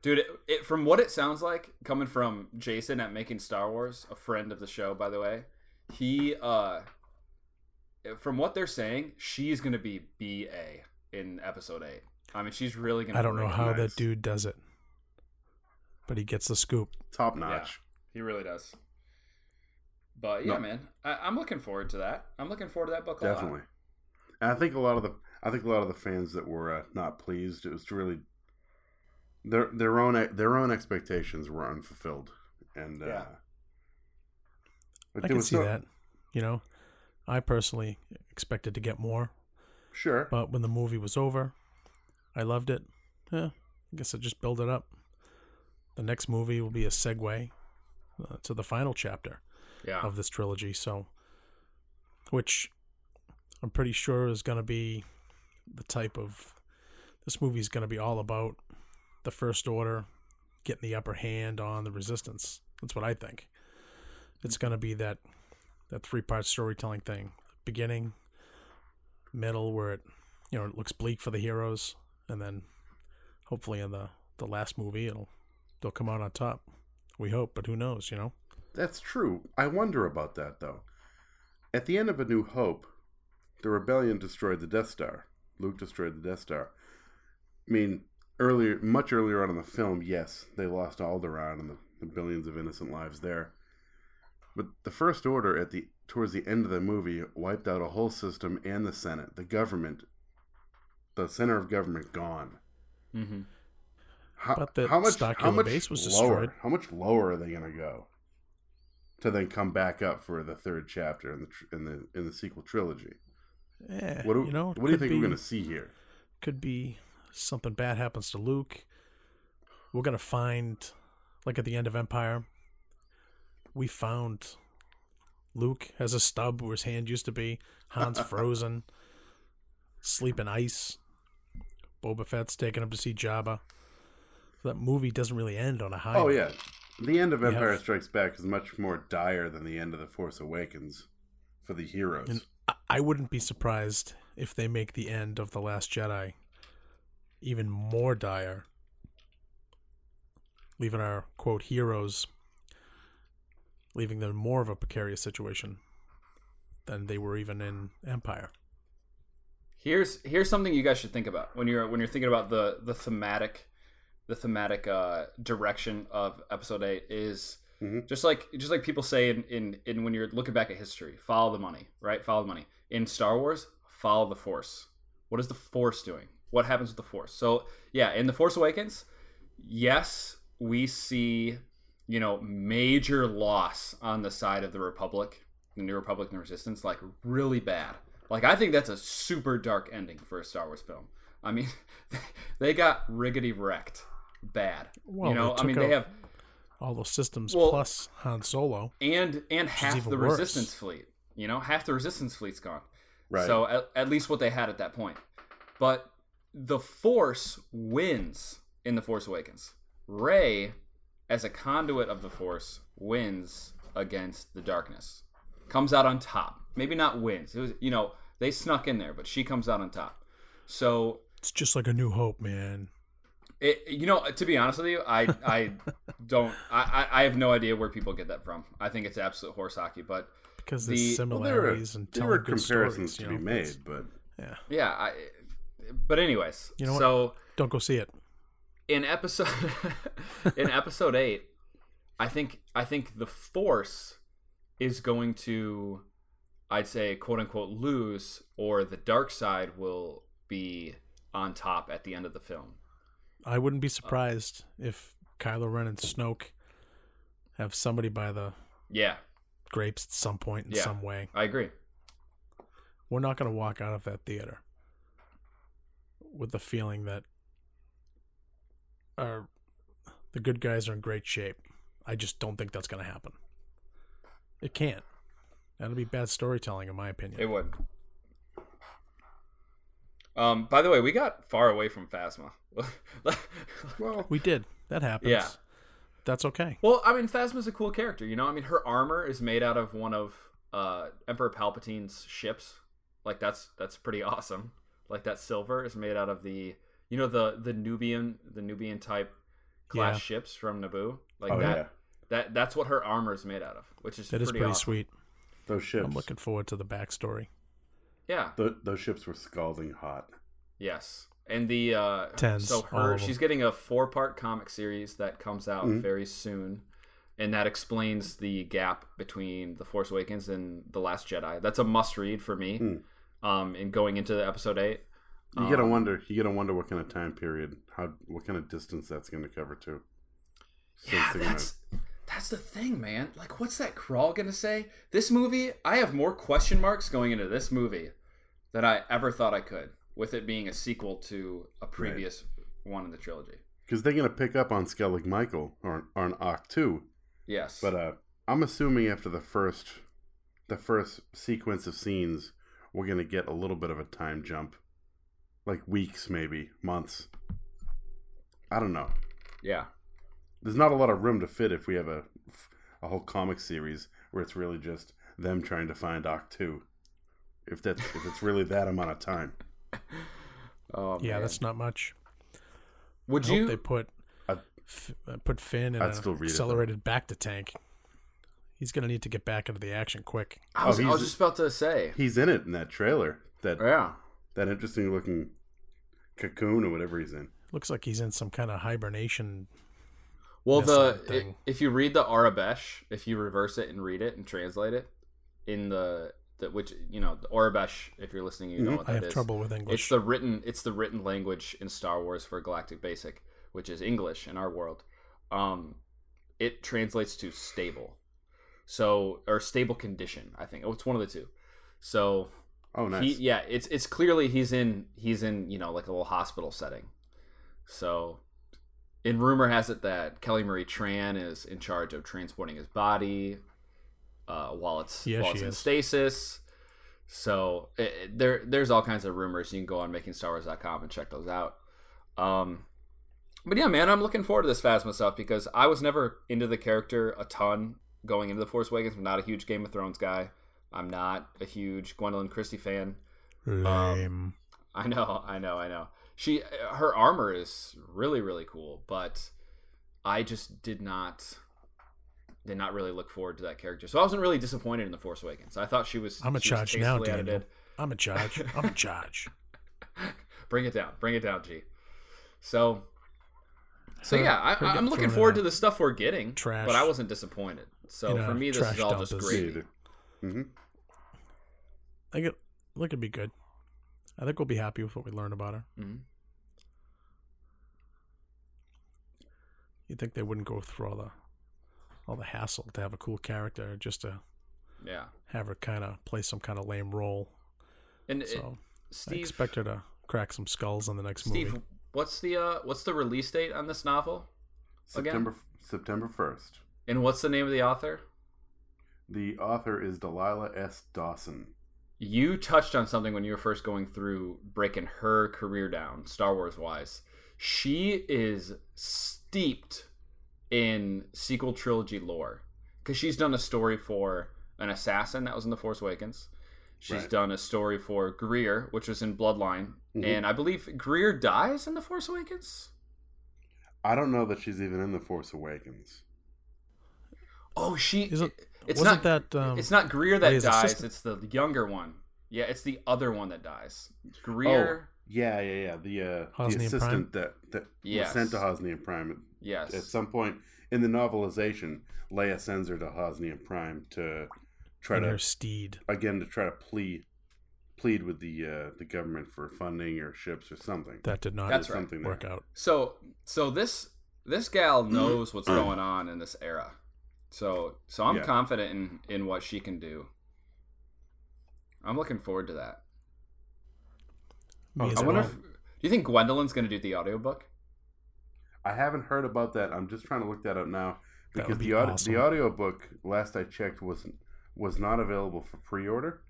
Dude, it, it, from what it sounds like, coming from Jason at Making Star Wars, a friend of the show, by the way, he, uh, from what they're saying, she's going to be B A in Episode eight. I mean, she's really gonna. I don't know how that dude does it, but he gets the scoop. Top notch. Yeah, he really does. But yeah, no. man, I, I'm looking forward to that. I'm looking forward to that book a lot. Definitely. And I think a lot of the, I think a lot of the fans that were uh, not pleased, it was really their their own their own expectations were unfulfilled, and yeah. uh, I can see so, that. You know, I personally expected to get more. Sure. But when the movie was over. I loved it. Yeah, I guess I'll just build it up. The next movie will be a segue uh, to the final chapter yeah. of this trilogy. So, which I'm pretty sure is going to be the type of... This movie is going to be all about the First Order getting the upper hand on the Resistance. That's what I think. It's going to be that, that three-part storytelling thing. Beginning, middle, where it, you know, it looks bleak for the heroes... And then, hopefully, in the, the last movie, it'll they'll come out on top. We hope, but who knows? You know, that's true. I wonder about that though. At the end of A New Hope, the rebellion destroyed the Death Star. Luke destroyed the Death Star. I mean, earlier, much earlier on in the film, yes, they lost Alderaan and the, the billions of innocent lives there. But the First Order, at the towards the end of the movie, wiped out a whole system and the Senate, the government. The center of government gone. Mm-hmm. How, but the how much, how much base was lower, destroyed. How much lower are they going to go to then come back up for the third chapter in the in the in the sequel trilogy? Yeah, what do you know? What do you think be, we're going to see here? Could be something bad happens to Luke. We're going to find, like at the end of Empire, we found Luke has a stub where his hand used to be. Han's frozen, sleeping ice. Boba Fett's taking him to see Jabba. So that movie doesn't really end on a high. Oh, yeah. The end of we Empire have... Strikes Back is much more dire than the end of The Force Awakens for the heroes. And I wouldn't be surprised if they make the end of The Last Jedi even more dire. Leaving our, quote, heroes, leaving them more of a precarious situation than they were even in Empire. Here's here's something you guys should think about when you're when you're thinking about the the thematic, the thematic uh, direction of Episode Eight is mm-hmm. just like just like people say in, in in when you're looking back at history, follow the money, right? Follow the money. In Star Wars, follow the Force. What is the Force doing? What happens with the Force? So yeah, in The Force Awakens, yes, we see you know major loss on the side of the Republic, the New Republic and the Resistance, like really bad. Like, I think that's a super dark ending for a Star Wars film. I mean, they got riggedy wrecked bad. Well, you know, I mean, they have... all those systems well, plus Han Solo. And and half the worse. Resistance fleet. You know, half the Resistance fleet's gone. Right. So, at, at least what they had at that point. But the Force wins in The Force Awakens. Rey, as a conduit of the Force, wins against the darkness. comes out on top. Maybe not wins. It was, you know, they snuck in there, but she comes out on top. So it's just like A New Hope, man. It, you know, to be honest with you, I I don't I, I have no idea where people get that from. I think it's absolute horse hockey, but because the similarities and there were comparisons to be made, but yeah, yeah. I, but anyways, you know, so what? Don't go see it. In episode in episode eight, I think I think the Force is going to, I'd say, quote unquote, lose, or the dark side will be on top at the end of the film. I wouldn't be surprised uh, if Kylo Ren and Snoke have somebody by the yeah grapes at some point in yeah, some way. I agree. We're not going to walk out of that theater with the feeling that our, the good guys are in great shape. I just don't think that's going to happen. It can't. That'll be bad storytelling, in my opinion. It would. Um, by the way, we got far away from Phasma. Well, we did. That happens. Yeah. That's okay. Well, I mean, Phasma's a cool character, you know? I mean, her armor is made out of one of uh, Emperor Palpatine's ships. Like, that's that's pretty awesome. Like, that silver is made out of the, you know, the, the Nubian the Nubian type class yeah. ships from Naboo. Like, oh, that, yeah. that that's what her armor is made out of, which is that pretty That is pretty awesome. Sweet. Those ships. I'm looking forward to the backstory. Yeah, the, those ships were scalding hot. Yes, and the uh, Tens, so her she's getting a four part comic series that comes out mm-hmm. very soon, and that explains the gap between The Force Awakens and The Last Jedi. That's a must read for me. Mm. Um, and going into the episode eight, you um, gotta wonder, you gotta wonder what kind of time period, how, what kind of distance that's going to cover too. So yeah, that's. Gonna... That's the thing, man. Like, what's that crawl gonna say? This movie, I have more question marks going into this movie than I ever thought I could, with it being a sequel to a previous right. one in the trilogy. Because they're gonna pick up on Skellig Michael or on Ahch two. Yes. But uh, I'm assuming after the first, the first sequence of scenes, we're gonna get a little bit of a time jump, like weeks, maybe months. I don't know. Yeah. There's not a lot of room to fit if we have a, a whole comic series where it's really just them trying to find Ahch two. If that's if it's really that amount of time. Oh, yeah, man. That's not much. Would I you? Hope they put I'd, f- put Finn in an accelerated back to tank. He's gonna need to get back into the action quick. I was, oh, I was just about to say he's in it in that trailer. That yeah, that interesting looking cocoon or whatever he's in. Looks like he's in some kind of hibernation. Well, the it, if you read the Arabesh, if you reverse it and read it and translate it, in the, the which you know the Arabesh, if you're listening, you know mm-hmm. what that is. I have is. trouble with English. It's the written it's the written language in Star Wars for Galactic Basic, which is English in our world. Um, it translates to stable, so or stable condition. I think oh, it's one of the two. So oh, nice. He, yeah, it's it's clearly he's in he's in you know like a little hospital setting, so. And rumor has it that Kelly Marie Tran is in charge of transporting his body uh, while it's, yeah, while it's in is. stasis. So it, it, there, there's all kinds of rumors. You can go on making star wars dot com and check those out. Um, but yeah, man, I'm looking forward to this Phasma stuff because I was never into the character a ton going into The Force Awakens. I'm not a huge Game of Thrones guy. I'm not a huge Gwendolyn Christie fan. Lame. Um, I know, I know, I know. She, her armor is really, really cool, but I just did not, did not really look forward to that character. So I wasn't really disappointed in The Force Awakens. I thought she was. I'm in charge now, Daniel. I'm in charge. I'm in charge. Bring it down. Bring it down, G. So, so her, yeah, I, I'm looking forward to the stuff we're getting, trash, but I wasn't disappointed. So you know, for me, this is all just gravy. Mm-hmm. I get, look, it'd be good. I think we'll be happy with what we learned about her. Mm-hmm. You'd think they wouldn't go through all the all the hassle to have a cool character just to yeah. have her kind of play some kind of lame role. And so it, Steve, I expect her to crack some skulls in the next Steve, movie. Steve, what's the uh, what's the release date on this novel? September again? September first. And what's the name of the author? The author is Delilah S. Dawson. You touched on something when you were first going through breaking her career down, Star Wars-wise. She is steeped in sequel trilogy lore because she's done a story for an assassin that was in The Force Awakens. She's right. done a story for Greer, which was in Bloodline. Mm-hmm. And I believe Greer dies in The Force Awakens? I don't know that she's even in The Force Awakens. Oh, she... Is it, it's, not, that, um, it's not Greer that dies. Assistant? It's the younger one. Yeah, it's the other one that dies. Greer... Oh. Yeah, yeah, yeah. The uh, the assistant Prime? that, that yes. was sent to Hosnian Prime. Yes. At some point in the novelization, Leia sends her to Hosnian Prime to try and to her steed again to try to plead plead with the uh, the government for funding or ships or something. That did not That's right. work there. out. So so this this gal knows what's going on in this era. So so I'm yeah. confident in, in what she can do. I'm looking forward to that. Oh, I wonder if, do you think Gwendolyn's going to do the audiobook? I haven't heard about that. I'm just trying to look that up now because be the audi- awesome. the audiobook last I checked was was not available for pre-order.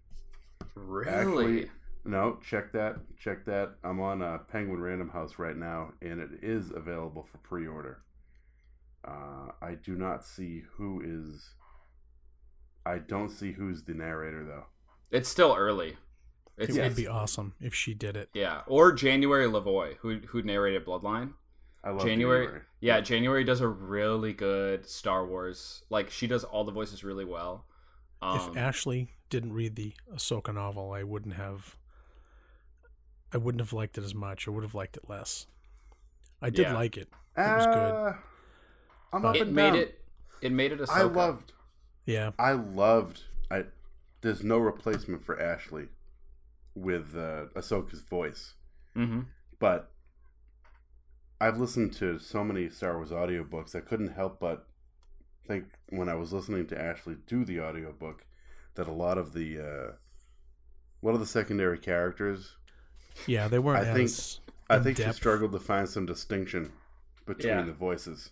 Really? Actually, no, check that. Check that. I'm on uh, Penguin Random House right now and it is available for pre-order. Uh, I do not see who is I don't see who's the narrator though. It's still early. It's, it would it's, be awesome if she did it. Yeah, or January Lavoie, who who narrated Bloodline. I love January. January. Yeah, January does a really good Star Wars. Like she does all the voices really well. Um, if Ashley didn't read the Ahsoka novel, I wouldn't have. I wouldn't have liked it as much. I would have liked it less. I did yeah. like it. It was uh, good. I'm up it and made down. it. It made it Ahsoka. I loved. Yeah, I loved. I there's no replacement for Ashley. With uh, Ahsoka's voice. Mm-hmm. But I've listened to so many Star Wars audiobooks, I couldn't help but think when I was listening to Ashley do the audiobook that a lot of the uh, what are the secondary characters? Yeah, they weren't I think I think depth. She struggled to find some distinction between yeah. the voices.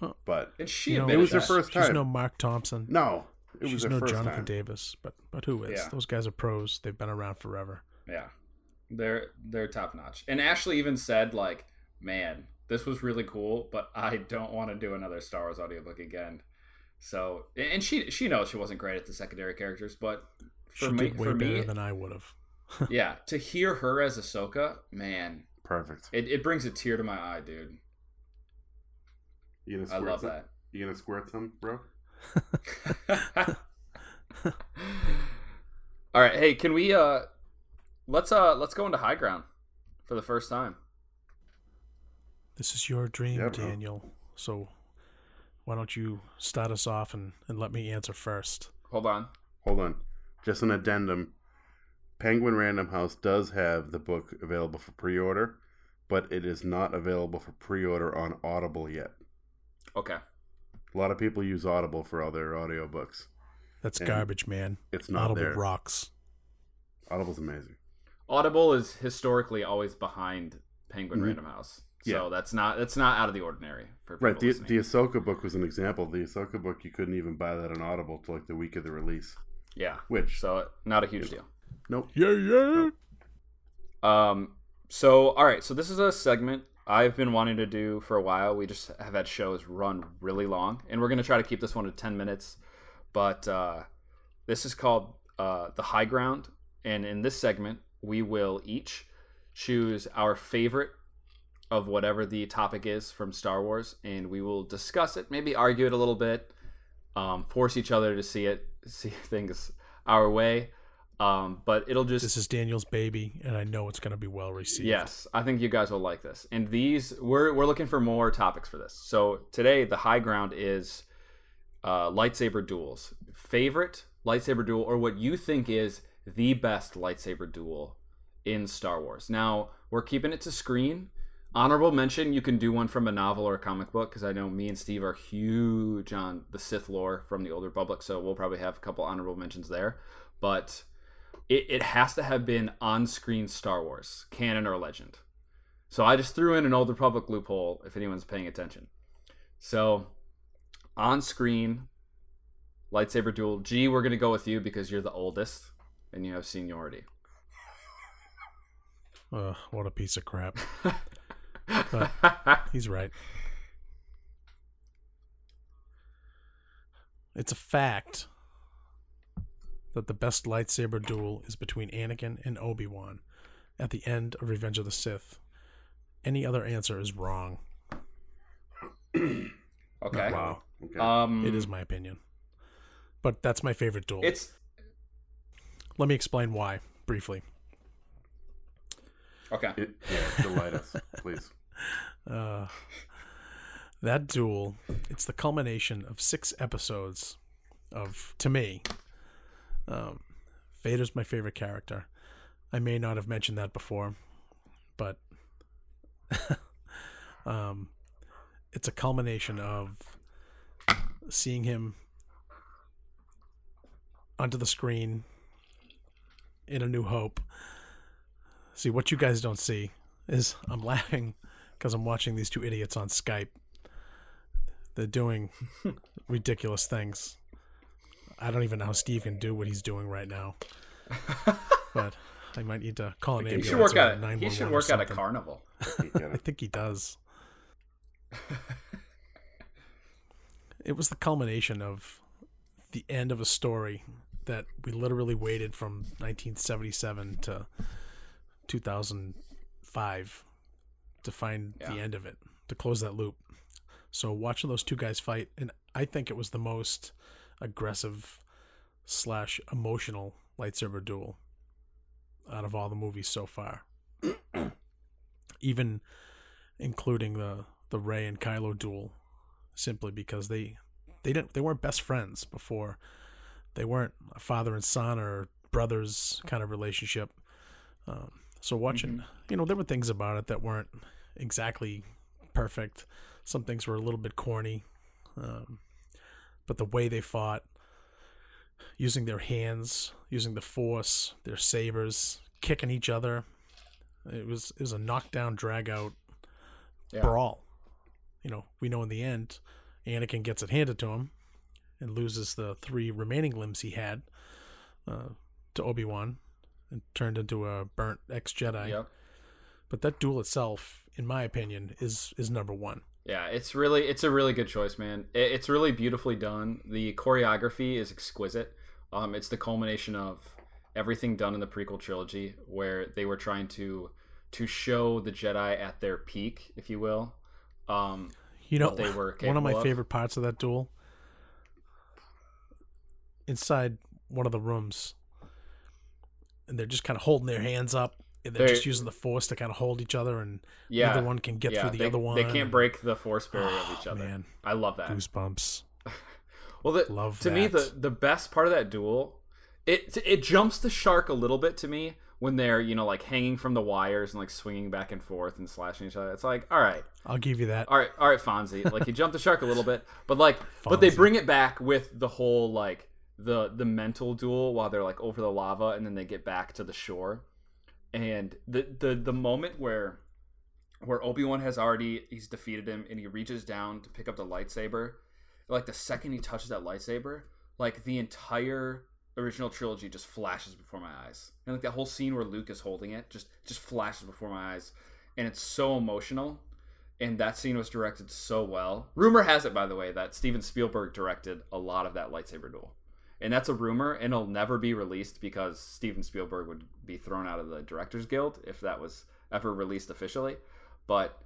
Well, but and she it was that. her first time. She's no Mark Thompson. No. It She's was no first Jonathan time. Davis, but but who is? Yeah. Those guys are pros. They've been around forever. Yeah, they're they're top notch. And Ashley even said, like, man, this was really cool, but I don't want to do another Star Wars audiobook again. So, and she she knows she wasn't great at the secondary characters, but for she me, did way for better me, than I would have. Yeah, to hear her as Ahsoka, man, perfect. It it brings a tear to my eye, dude. You gonna squirt I love some? that. You gonna squirt some, bro? All right, hey, can we uh let's uh let's go into High Ground for the first time. This is your dream, yeah, Daniel. Bro. So why don't you start us off and, and let me answer first? Hold on. Hold on. Just an addendum. Penguin Random House does have the book available for pre-order, but it is not available for pre-order on Audible yet. Okay. A lot of people use Audible for all their audiobooks. That's and garbage, man. It's not Audible there. Audible rocks. Audible's amazing. Audible is historically always behind Penguin mm-hmm. Random House. So yeah. that's not that's not out of the ordinary for people Right, the, the Ahsoka book was an example. The Ahsoka book, you couldn't even buy that on Audible till like the week of the release. Yeah. Which so not a huge deal. Nope. Yeah, yeah. Nope. Um so all right, so this is a segment I've been wanting to do for a while. We just have had shows run really long, and we're going to try to keep this one to ten minutes, but uh, this is called uh, The High Ground, and in this segment, we will each choose our favorite of whatever the topic is from Star Wars, and we will discuss it, maybe argue it a little bit, um, force each other to see it, see things our way. Um, but it'll just this is Daniel's baby, and I know it's going to be well received. Yes, I think you guys will like this. And these we're we're looking for more topics for this. So today the high ground is uh, lightsaber duels, favorite lightsaber duel, or what you think is the best lightsaber duel in Star Wars. Now we're keeping it to screen. Honorable mention: you can do one from a novel or a comic book because I know me and Steve are huge on the Sith lore from the Old Republic, so we'll probably have a couple honorable mentions there, but. It, it has to have been on-screen Star Wars, canon or legend. So I just threw in an Old Republic loophole if anyone's paying attention. So on-screen lightsaber duel. G, we're going to go with you because you're the oldest and you have seniority. Uh, what a piece of crap. But he's right. It's a fact that the best lightsaber duel is between Anakin and Obi-Wan at the end of Revenge of the Sith. Any other answer is wrong. Okay. Wow. Okay. Um, it is my opinion. But that's my favorite duel. It's. Let me explain why, briefly. Okay. It, yeah, delight us, please. Uh, that duel, it's the culmination of six episodes of, to me, um, Vader's my favorite character. I may not have mentioned that before, but um, it's a culmination of seeing him onto the screen in A New Hope. See, what you guys don't see is I'm laughing because I'm watching these two idiots on Skype. They're doing ridiculous things. I don't even know how Steve can do what he's doing right now. But I might need to call an ambulance. He should work, at, a, he should work at a carnival. I think he does. It was the culmination of the end of a story that we literally waited from nineteen seventy-seven to two thousand five to find yeah. the end of it, to close that loop. So watching those two guys fight, and I think it was the most aggressive slash emotional lightsaber duel out of all the movies so far. Even including the the Rey and Kylo duel, simply because they they didn't they weren't best friends before. They weren't a father and son or brothers kind of relationship. Um, so watching, mm-hmm. you know, there were things about it that weren't exactly perfect. Some things were a little bit corny, um, but the way they fought, using their hands, using the force, their sabers, kicking each other, it was it was a knockdown, drag out yeah. brawl. You know, we know in the end, Anakin gets it handed to him and loses the three remaining limbs he had uh, to Obi-Wan. And turned into a burnt ex-Jedi. Yep. But that duel itself, in my opinion, is is number one. Yeah, it's really it's a really good choice, man. It, it's really beautifully done. The choreography is exquisite. Um, it's the culmination of everything done in the prequel trilogy, where they were trying to to show the Jedi at their peak, if you will. Um, you know, they were one of my of. favorite parts of that duel. Inside one of the rooms. And they're just kind of holding their hands up, and they're, they're just using the force to kind of hold each other, and yeah, neither one can get yeah, through the they, other one. They can't break the force barrier oh, of each other. Man. I love that. Goosebumps. well, the, love to that. me the, the best part of that duel, it it jumps the shark a little bit to me when they're you know like hanging from the wires and like swinging back and forth and slashing each other. It's like, all right, I'll give you that. All right, all right, Fonzie. Like you jumped the shark a little bit, but like, Fonzie. but they bring it back with the whole like. the the mental duel while they're like over the lava, and then they get back to the shore, and the the the moment where where Obi-Wan has already he's defeated him, and he reaches down to pick up the lightsaber. Like the second he touches that lightsaber, like the entire original trilogy just flashes before my eyes, and like that whole scene where Luke is holding it just just flashes before my eyes, and it's so emotional. And that scene was directed so well. Rumor has it, by the way, that Steven Spielberg directed a lot of that lightsaber duel. And that's a rumor, and it'll never be released because Steven Spielberg would be thrown out of the Directors Guild if that was ever released officially. But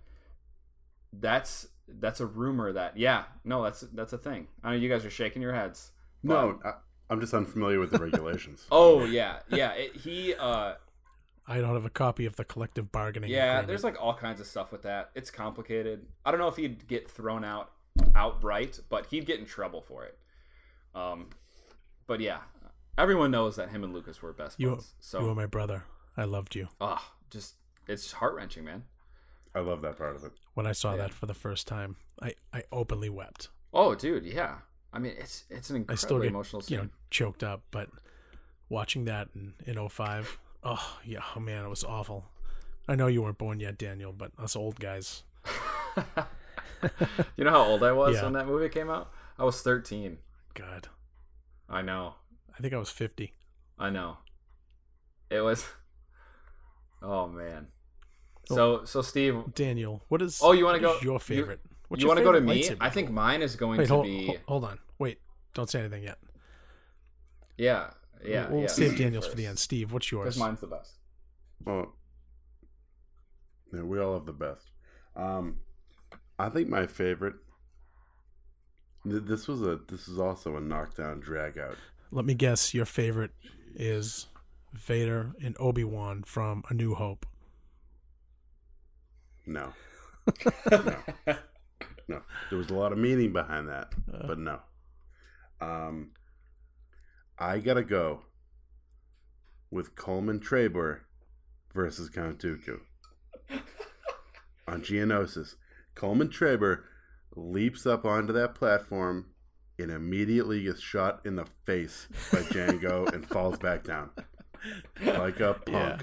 that's that's a rumor that, yeah, no, that's that's a thing. I know you guys are shaking your heads. But... No, I, I'm just unfamiliar with the regulations. oh, yeah, yeah. It, he. Uh, I don't have a copy of the collective bargaining Yeah, agreement. There's like all kinds of stuff with that. It's complicated. I don't know if he'd get thrown out outright, but he'd get in trouble for it. Um. But yeah, everyone knows that him and Lucas were best buds. So. You were my brother. I loved you. Ah, oh, just it's heart-wrenching, man. I love that part of it. When I saw yeah. that for the first time, I, I openly wept. Oh, dude, yeah. I mean, it's it's an incredibly I still get, emotional scene. You know, choked up, but watching that in, in oh five, oh, yeah, oh, man, it was awful. I know you weren't born yet, Daniel, but us old guys. You know how old I was yeah. when that movie came out? I was thirteen. God. I know. I think I was fifty. I know. It was. Oh man. So so Steve. Daniel, what is? Oh, you want to go? Your favorite? You, What's you your want to go to me? I think mine is going Wait, to hold, be. Hold on. Wait. Don't say anything yet. Yeah. Yeah, we'll yeah, save Daniel's first. for the end. Steve, what's yours? Because mine's the best. Well, yeah, we all have the best. Um, I think my favorite. This was a. This is also a knockdown drag out. Let me guess. Your favorite is Vader and Obi-Wan from A New Hope. No. no. No. There was a lot of meaning behind that, uh, but no. Um, I gotta go with Coleman Trebor versus Count Dooku on Geonosis. Coleman Trebor leaps up onto that platform and immediately gets shot in the face by Jango and falls back down like a punk. Yeah,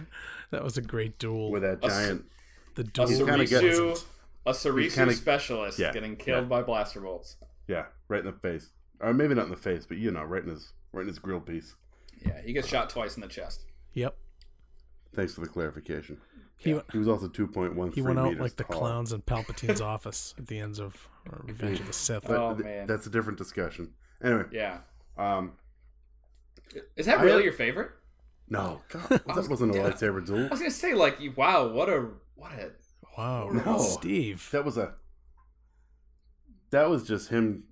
that was a great duel with that giant. The duel. A Surisu, a Surisu kinda, specialist yeah, getting killed yeah. by blaster bolts. Yeah, right in the face. Or maybe not in the face, but you know, right in his right in his grill piece. Yeah, he gets shot twice in the chest. Yep. Thanks for the clarification. He, yeah. he was also two point one three meters. He went out like the tall. Clowns in Palpatine's office at the end of Revenge of the Sith. Oh, th- man. That's a different discussion. Anyway. Yeah. Um, Is that really I, your favorite? No. God, that was, wasn't a yeah. lightsaber duel. I was going to say, like, wow, what a... What a... Wow. No. Steve. That was a... That was just him...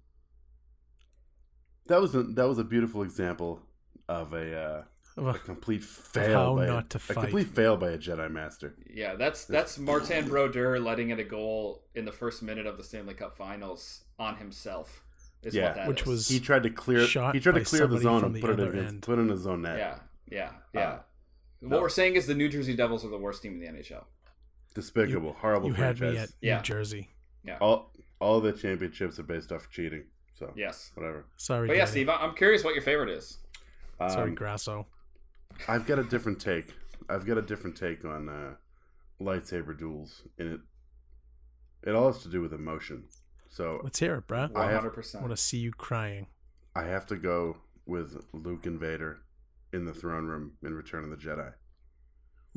That was a, that was a beautiful example of a uh, of a, a complete fail. How by not a, to fight. A complete fail by a Jedi Master. Yeah, that's that's Martin Brodeur letting in a goal in the first minute of the Stanley Cup Finals on himself. Is yeah, what that which is. was he tried to clear. He tried to clear the zone and the put it in put in his own net. Yeah, yeah, yeah. Uh, what no. we're saying is the New Jersey Devils are the worst team in the N H L. Despicable, you, horrible. You franchise. had me at yeah. New Jersey. Yeah. All all the championships are based off of cheating. So, yes. Whatever. Sorry, But yeah, Daddy. Steve, I'm curious what your favorite is. Um, Sorry, Grasso. I've got a different take. I've got a different take on uh, lightsaber duels, and it it all has to do with emotion. So let's hear it, bro. one hundred percent. I want to see you crying. I have to go with Luke and Vader in the throne room in Return of the Jedi.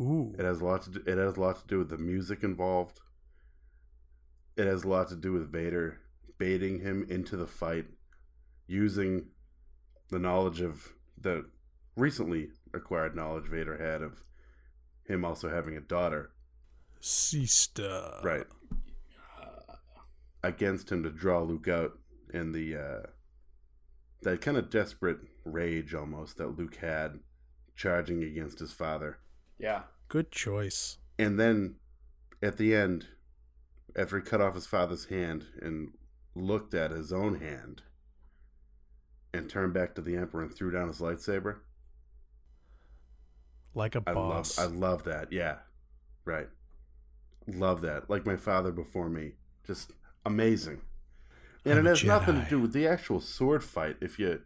Ooh. It has a lot to do, it has a lot to do with the music involved. It has a lot to do with Vader baiting him into the fight, using the knowledge of the recently acquired knowledge Vader had of him also having a daughter, sister, right, against him to draw Luke out in the uh, that kind of desperate rage almost that Luke had, charging against his father. Yeah, good choice. And then at the end, after he cut off his father's hand and looked at his own hand and turned back to the Emperor and threw down his lightsaber. Like a boss. I love, I love that. Yeah. Right. Love that. Like my father before me. Just amazing. And I'm it has Jedi. nothing to do with the actual sword fight. If you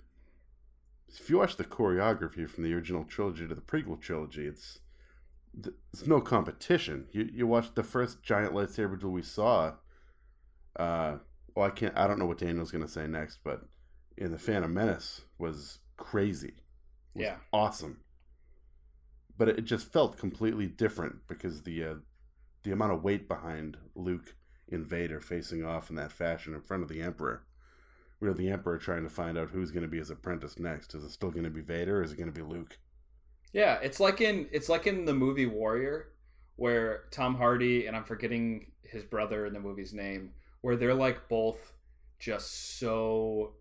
if you watch the choreography from the original trilogy to the prequel trilogy, it's it's no competition. You you watch the first giant lightsaber duel we saw, uh Well, I can't. I don't know what Daniel's going to say next, but in the Phantom Menace was crazy. It was yeah, awesome. But it just felt completely different because the uh, the amount of weight behind Luke and Vader facing off in that fashion in front of the Emperor, where the Emperor trying to find out who's going to be his apprentice next. Is it still going to be Vader? Or is it going to be Luke? Yeah, it's like in it's like in the movie Warrior, where Tom Hardy and I'm forgetting his brother in the movie's name. Where they're like both just so,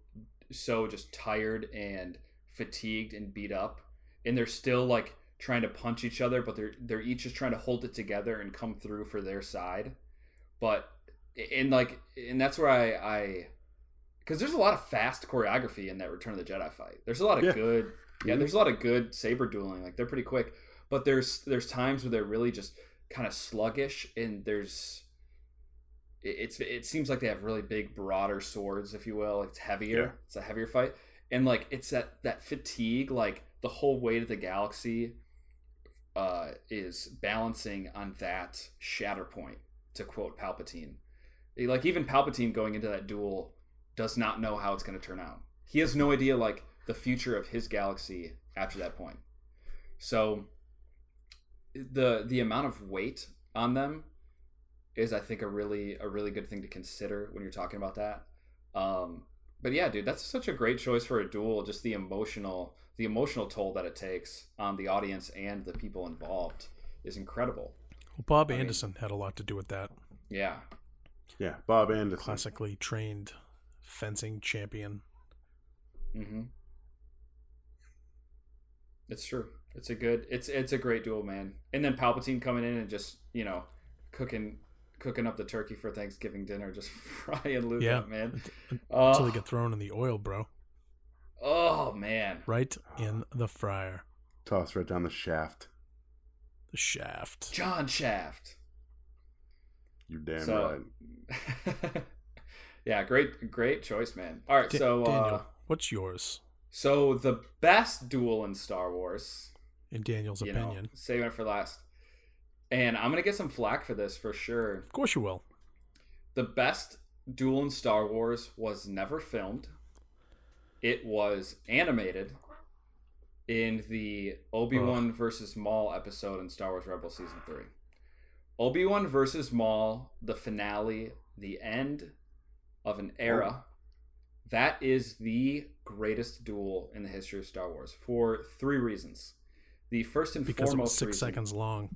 so just tired and fatigued and beat up, and they're still like trying to punch each other, but they're they're each just trying to hold it together and come through for their side. But and like and that's where I I, because there's a lot of fast choreography in that Return of the Jedi fight. There's a lot of yeah. good yeah. There's a lot of good saber dueling. Like they're pretty quick, but there's there's times where they're really just kind of sluggish, and there's. It's it seems like they have really big, broader swords, if you will. It's heavier. Yeah. It's a heavier fight, and like it's that, that fatigue, like the whole weight of the galaxy, uh, is balancing on that shatter point. To quote Palpatine, like even Palpatine going into that duel does not know how it's going to turn out. He has no idea like the future of his galaxy after that point. So the the amount of weight on them is I think a really a really good thing to consider when you're talking about that. Um, But yeah, dude, that's such a great choice for a duel. Just the emotional, the emotional toll that it takes on the audience and the people involved is incredible. Well, Bob I Anderson mean, had a lot to do with that. Yeah. Yeah, Bob Anderson. Classically trained fencing champion. Mm-hmm. It's true. It's a good, it's it's a great duel, man. And then Palpatine coming in and just, you know, cooking cooking up the turkey for Thanksgiving dinner, just frying Luke yeah. up, man. Until he uh, get thrown in the oil, bro. Oh, man. Right in the fryer. Tossed right down the shaft. The shaft. John Shaft. You're damn so, right. Yeah, great great choice, man. All right, D- so... Daniel, uh, what's yours? So, the best duel in Star Wars... In Daniel's opinion. Know, saving it for last. And I'm going to get some flack for this, for sure. Of course you will. The best duel in Star Wars was never filmed. It was animated in the Obi-Wan Ugh. versus Maul episode in Star Wars Rebels Season three. Obi-Wan versus Maul, the finale, the end of an era... Oh. That is the greatest duel in the history of Star Wars for three reasons. The first and because foremost it was six reason, seconds long.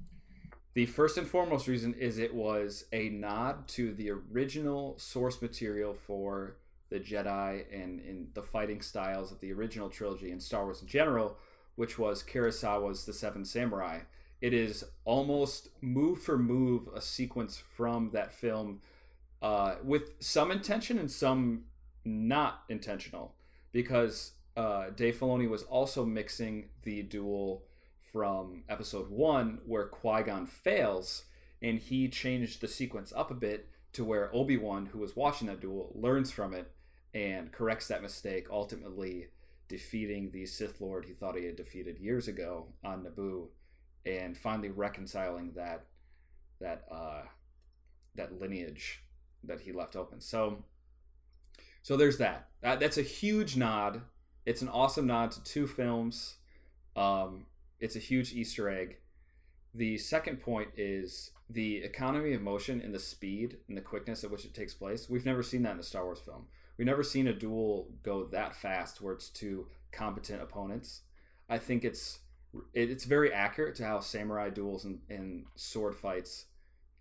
The first and foremost reason is it was a nod to the original source material for the Jedi and in the fighting styles of the original trilogy and Star Wars in general, which was Kurosawa's The Seven Samurai. It is almost move for move a sequence from that film, uh, with some intention and some not intentional, because uh, Dave Filoni was also mixing the duel from episode one where Qui-Gon fails, and he changed the sequence up a bit to where Obi-Wan, who was watching that duel, learns from it and corrects that mistake, ultimately defeating the Sith Lord he thought he had defeated years ago on Naboo, and finally reconciling that that uh, that lineage that he left open. So So there's that. Uh, that's a huge nod. It's an awesome nod to two films. Um, it's a huge Easter egg. The second point is the economy of motion and the speed and the quickness at which it takes place. We've never seen that in a Star Wars film. We've never seen a duel go that fast where it's two competent opponents. I think it's it's very accurate to how samurai duels and, and sword fights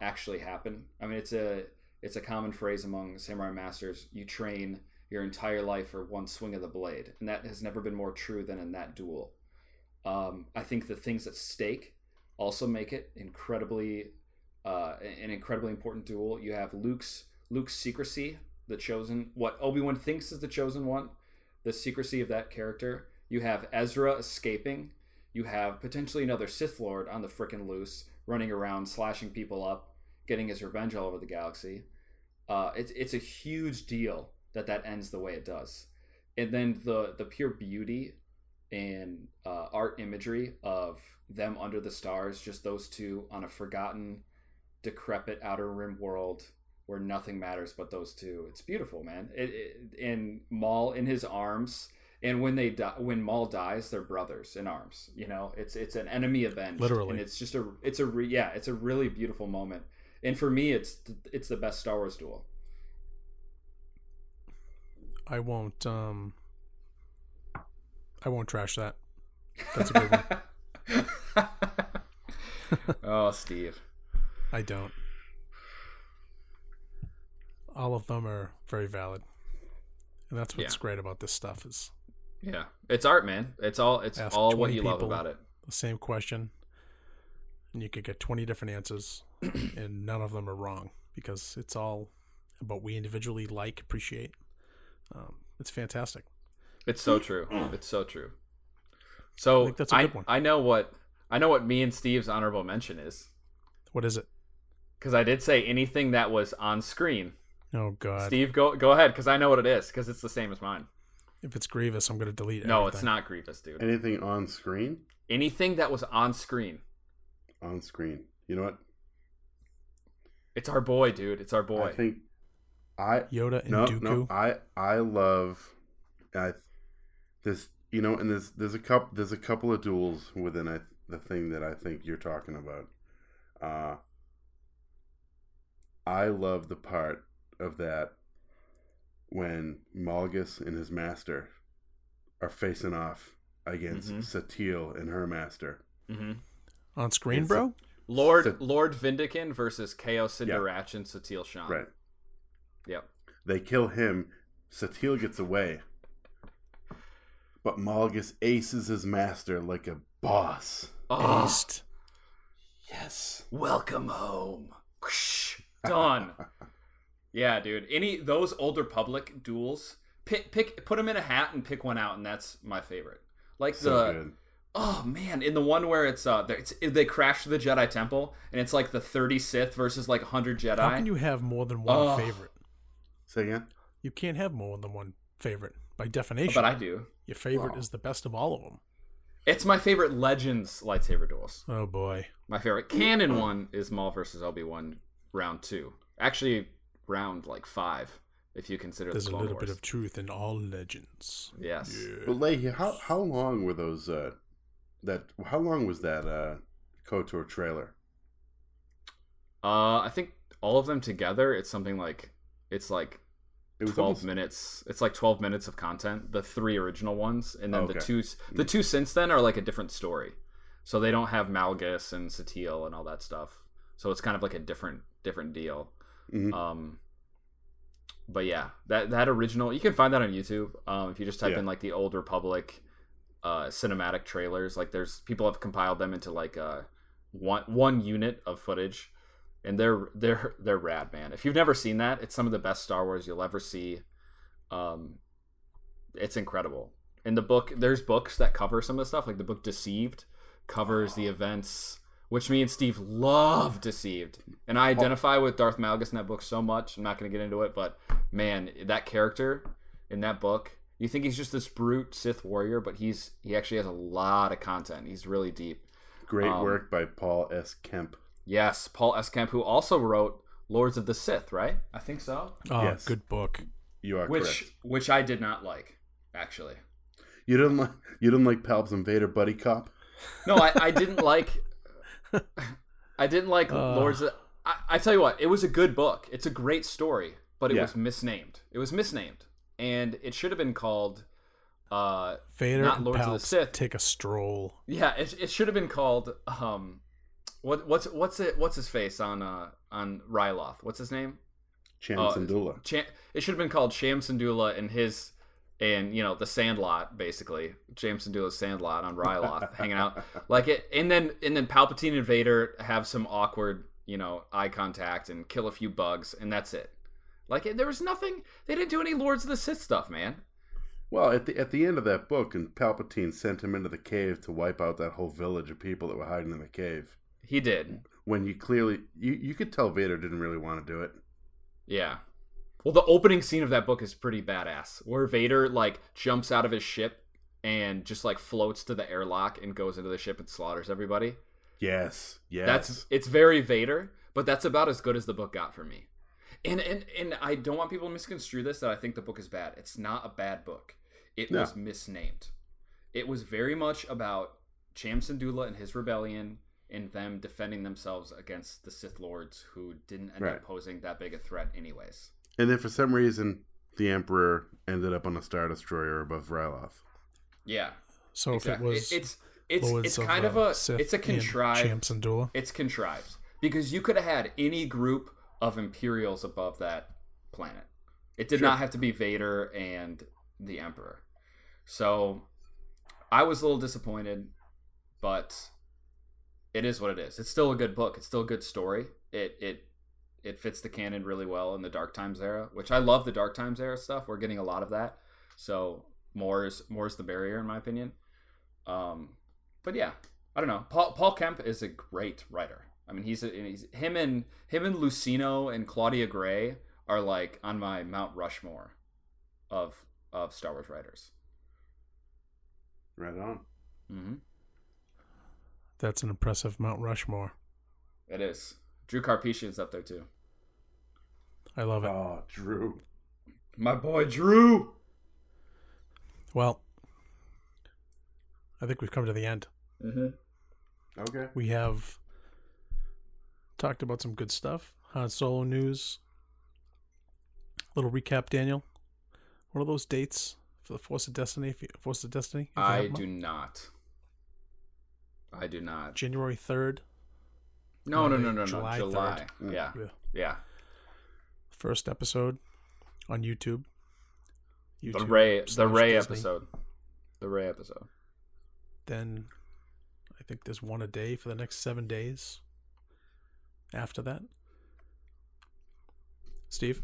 actually happen. I mean, it's a... It's a common phrase among samurai masters, you train your entire life for one swing of the blade. And that has never been more true than in that duel. Um, I think the things at stake also make it incredibly, uh, an incredibly important duel. You have Luke's Luke's secrecy, the chosen, what Obi-Wan thinks is the chosen one, the secrecy of that character. You have Ezra escaping. You have potentially another Sith Lord on the frickin' loose, running around, slashing people up, getting his revenge all over the galaxy. Uh, it's it's a huge deal that that ends the way it does, and then the the pure beauty and uh, art imagery of them under the stars, just those two on a forgotten, decrepit Outer Rim world where nothing matters but those two. It's beautiful, man. It, it, and Maul in his arms, and when they die, when Maul dies, they're brothers in arms. You know, it's it's an enemy avenged, literally, and it's just a it's a re, yeah, it's a really beautiful moment. And for me, it's it's the best Star Wars duel. I won't um, I won't trash that. That's a good one. Oh, Steve. I don't. All of them are very valid, and that's what's yeah. great about this stuff is. Yeah, it's art, man. It's all it's Ask all what you love about it. The same question, and you could get twenty different answers. And none of them are wrong because it's all about we individually like, appreciate. Um, it's fantastic. It's so true. It's so true. So I think that's a I, good one. I know what I know what me and Steve's honorable mention is. What is it? Because I did say anything that was on screen. Oh God, Steve, go go ahead because I know what it is because it's the same as mine. If it's Grievous, I'm going to delete it. No, everything. It's not Grievous, dude. Anything on screen? Anything that was on screen. On screen. You know what? It's our boy, dude. It's our boy. I think I Yoda and no, Dooku. No, I I love I this. You know, and there's there's a couple there's a couple of duels within I, the thing that I think you're talking about. Uh, I love the part of that when Malgus and his master are facing off against mm-hmm. Satil and her master. Mm-hmm. On screen, and bro? Sa- Lord Sa- Lord Vindican versus Kao Sindarach yep. and Satil Shan. Right. Yep. They kill him. Satil gets away. But Malgus aces his master like a boss. Oh. Aced. Yes. Welcome home. Done. Yeah, dude. Any those Old Republic duels, pick, pick, put them in a hat and pick one out, and that's my favorite. Like so the, good. oh man, in the one where it's uh, it's, they crash the Jedi Temple, and it's like the thirty Sith versus like one hundred Jedi. How can you have more than one oh. favorite? Say again. You can't have more than one favorite by definition. But I do. Your favorite wow. is the best of all of them. It's my favorite Legends lightsaber duels. Oh boy, my favorite canon one is Maul versus Obi-Wan round two. Actually. Round like five, if you consider there's the a little Wars. Bit of truth in all Legends. Yes, yes. But Leahy, how how long were those? Uh, that how long was that uh, KOTOR trailer? Uh, I think all of them together. It's something like it's like it was twelve almost... minutes. It's like twelve minutes of content. The three original ones, and then oh, okay. the two the two since then are like a different story. So they don't have Malgus and Satil and all that stuff. So it's kind of like a different different deal. Mm-hmm. Um. But yeah, that that original, you can find that on YouTube. Um, if you just type yeah. in like the Old Republic, uh, cinematic trailers, like there's people have compiled them into like a one one unit of footage, and they're they're they're rad, man. If you've never seen that, it's some of the best Star Wars you'll ever see. Um, it's incredible. And the book, there's books that cover some of the stuff, like the book Deceived covers oh. the events. Which me and Steve love Deceived. And I identify with Darth Malgus in that book so much. I'm not going to get into it, but man, that character in that book, you think he's just this brute Sith warrior, but he's he actually has a lot of content. He's really deep. Great um, work by Paul S. Kemp. Yes, Paul S. Kemp, who also wrote Lords of the Sith, right? I think so. Oh, yes. Good book. You are which, correct. Which I did not like, actually. You didn't like, you didn't like Palps and Vader buddy cop? No, I, I didn't like... I didn't like uh, Lords of... I, I tell you what, it was a good book. It's a great story, but it yeah. was misnamed. It was misnamed. And it should have been called... Uh, Vader not Lords of the Sith. Take a stroll. Yeah, it, it should have been called... Um, what What's what's it, what's his face on uh, on Ryloth? What's his name? Shamsundula. Uh, Cham, it should have been called Shamsundula and his... And, you know, the Sandlot, basically. James and Dula's Sandlot on Ryloth, hanging out. like it, And then and then Palpatine and Vader have some awkward, you know, eye contact and kill a few bugs, and that's it. Like, it, there was nothing... They didn't do any Lords of the Sith stuff, man. Well, at the, at the end of that book, and Palpatine sent him into the cave to wipe out that whole village of people that were hiding in the cave. He did. When you clearly... You, you could tell Vader didn't really want to do it. Yeah. Well, the opening scene of that book is pretty badass, where Vader, like, jumps out of his ship and just, like, floats to the airlock and goes into the ship and slaughters everybody. Yes, yes. That's, it's very Vader, but that's about as good as the book got for me. And, and, and I don't want people to misconstrue this, that I think the book is bad. It's not a bad book. It no. was misnamed. It was very much about Shamsundula and his rebellion and them defending themselves against the Sith Lords who didn't end right. up posing that big a threat anyways. And then for some reason, the Emperor ended up on a Star Destroyer above Ryloth. Yeah. So exactly. if it was... It, it's it's, it's of, kind uh, of a... Sith it's a contrived... It's contrived. Because you could have had any group of Imperials above that planet. It did sure. not have to be Vader and the Emperor. So I was a little disappointed, but it is what it is. It's still a good book. It's still a good story. It... it It fits the canon really well in the Dark Times era, which I love the Dark Times era stuff. We're getting a lot of that. So more is, more is the barrier, in my opinion. Um, but yeah, I don't know. Paul Paul Kemp is a great writer. I mean, he's, a, he's him and him and Lucino and Claudia Gray are like on my Mount Rushmore of of Star Wars writers. Right on. Mm-hmm. That's an impressive Mount Rushmore. It is. Drew Karpyshyn's up there too. I love it. Oh, Drew. My boy Drew. Well, I think we've come to the end. Mm-hmm. Okay. We have talked about some good stuff. Han Solo news. Little recap, Daniel. one of those dates for the Force of Destiny? Force of Destiny. I do not. I do not. January third. No, no, no, no, no. July. July. Yeah. yeah. Yeah. First episode on YouTube. YouTube the Rey, the Rey episode. The Rey episode. Then I think there's one a day for the next seven days after that. Steve?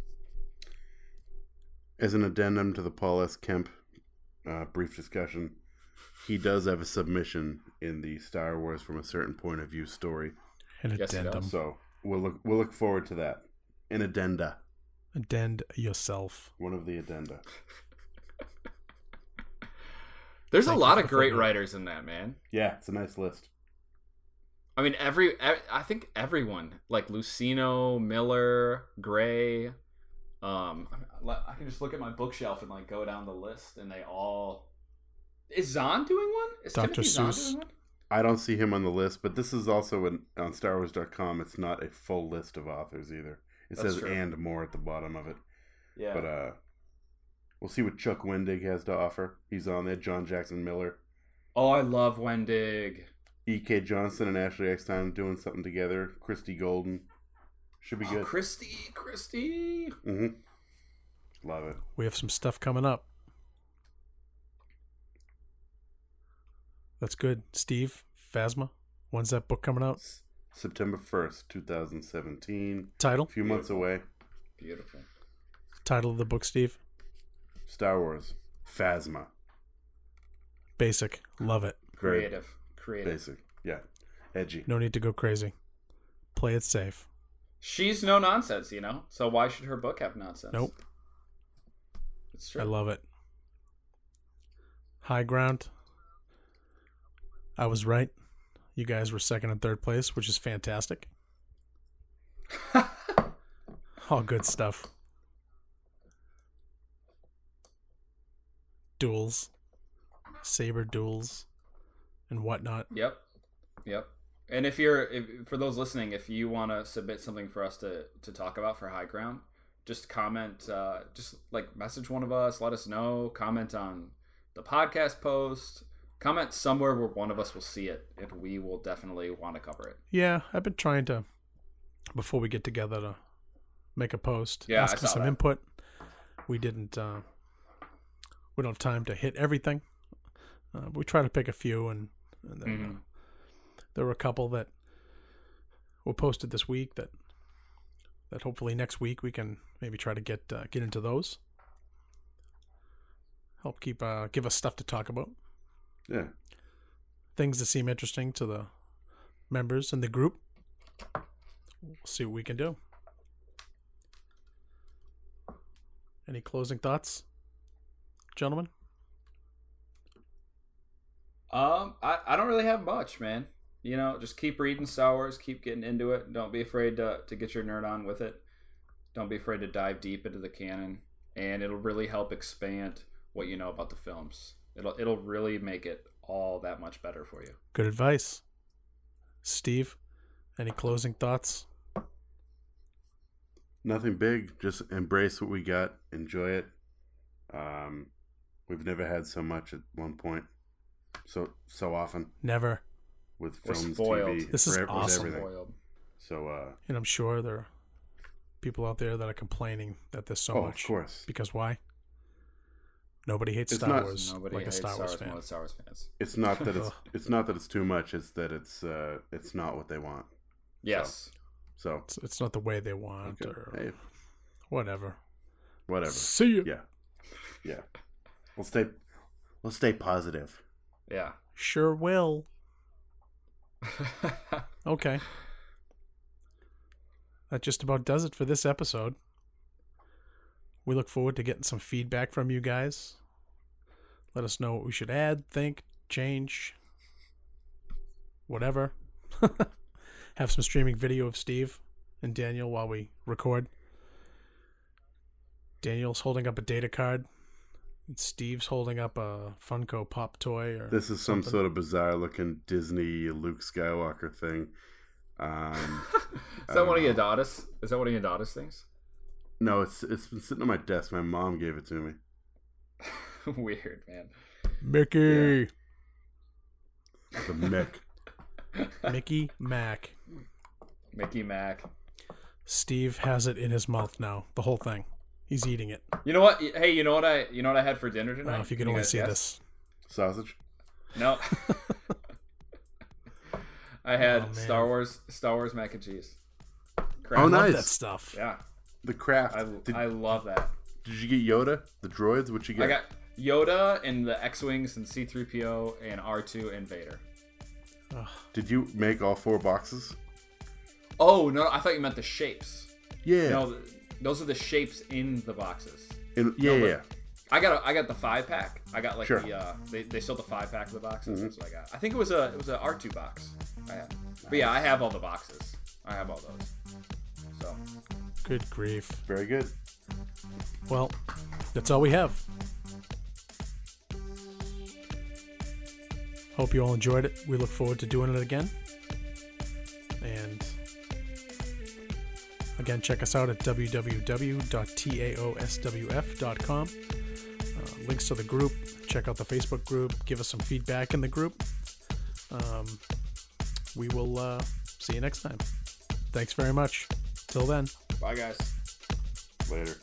As an addendum to the Paul S. Kemp uh, brief discussion, he does have a submission in the Star Wars From a Certain Point of View story. An yes, addendum. So we'll look we'll look forward to that. An addenda. Addend yourself. One of the addenda. There's Thank a lot of great writers in that, man. Yeah, it's a nice list. I mean, every I think everyone, like Lucino, Miller, Gray. Um, I can just look at my bookshelf and like go down the list, and they all. Is Zahn doing one? Is Doctor Seuss doing one? I don't see him on the list, but this is also an, on Star Wars dot com. It's not a full list of authors either. It That's says true. And more at the bottom of it. Yeah. But uh, we'll see what Chuck Wendig has to offer. He's on there. John Jackson Miller. Oh, I love Wendig. E K. Johnson and Ashley Eckstein doing something together. Christy Golden. Should be oh, good. Christy, Christy. Mm-hmm. Love it. We have some stuff coming up. That's good. Steve, Phasma, when's that book coming out? September first, twenty seventeen. Title? A few Beautiful. months away. Beautiful. Title of the book, Steve? Star Wars. Phasma. Basic. Love it. Creative. Creative. Basic. Yeah. Edgy. No need to go crazy. Play it safe. She's no nonsense, you know? So why should her book have nonsense? Nope. It's true. I love it. High Ground. I was right. You guys were second and third place, which is fantastic. All good stuff. Duels. Saber duels. And whatnot. Yep. Yep. And if you're, if, for those listening, if you want to submit something for us to, to talk about for High Ground, just comment, uh, just like message one of us, let us know, comment on the podcast post. Comment somewhere where one of us will see it, and we will definitely want to cover it. Yeah, I've been trying to, before we get together, to make a post, yeah, ask for some that. input. We didn't, uh, we don't have time to hit everything. Uh, but we try to pick a few, and, and then mm-hmm. uh, there were a couple that were posted this week that that hopefully next week we can maybe try to get uh, get into those. Help keep uh, give us stuff to talk about. Yeah. Things that seem interesting to the members in the group. We'll see what we can do. Any closing thoughts, gentlemen? Um, I, I don't really have much, man. You know, just keep reading Star Wars, keep getting into it. Don't be afraid to, to get your nerd on with it. Don't be afraid to dive deep into the canon. And it'll really help expand what you know about the films. It'll it'll really make it all that much better for you. Good advice. Steve, any closing thoughts? Nothing big. Just embrace what we got. Enjoy it. Um, we've never had so much at one point. So so often. Never. With films, T V. This is awesome. Spoiled. So, uh, and I'm sure there are people out there that are complaining that there's so oh, much. Of course. Because why? Nobody hates it's Star not, Wars like a Star Wars, Wars Star Wars fan. It's not that it's it's not that it's too much. It's that it's uh, it's not what they want. Yes. So, so. It's, it's not the way they want okay. or hey. whatever. Whatever. See you. Yeah. Yeah. We'll stay. We'll stay positive. Yeah. Sure will. Okay. That just about does it for this episode. We look forward to getting some feedback from you guys. Let us know what we should add, think, change, whatever. Have some streaming video of Steve and Daniel while we record. Daniel's holding up a data card. And Steve's holding up a Funko Pop toy. Or this is something. Some sort of bizarre-looking Disney Luke Skywalker thing. Um, is that one of Yodatis? Is that one of Yodatis things? No, it's it's been sitting on my desk. My mom gave it to me. weird, man. Mickey. Yeah. The Mick. Mickey Mac. Mickey Mac. Steve has it in his mouth now. The whole thing. He's eating it. You know what? Hey, you know what I? You know what I had for dinner tonight? Oh, if you can only see this. Sausage. No. I had oh, Star Wars, Star Wars mac and cheese. Kraft. Oh, nice! I love that stuff. Yeah. The Kraft. I, did, I love that. Did you get Yoda? The droids? What you get? I got Yoda and the X-wings and C three P O and R two and Vader. Ugh. Did you make all four boxes? Oh no! I thought you meant the shapes. Yeah. No, those are the shapes in the boxes. In, yeah, no, yeah. I got a, I got the five pack. I got like sure. the uh, they they sold the five pack of the boxes. Mm-hmm. That's what I got. I think it was a it was a R two box. I had. But yeah, I have all the boxes. I have all those. So. Good grief. Very good. Well, that's all we have. Hope you all enjoyed it. We look forward to doing it again. And again, check us out at w w w dot taoswf dot com. Uh, links to the group. Check out the Facebook group. Give us some feedback in the group. Um, we will uh, see you next time. Thanks very much. Till then. Bye, guys. Later.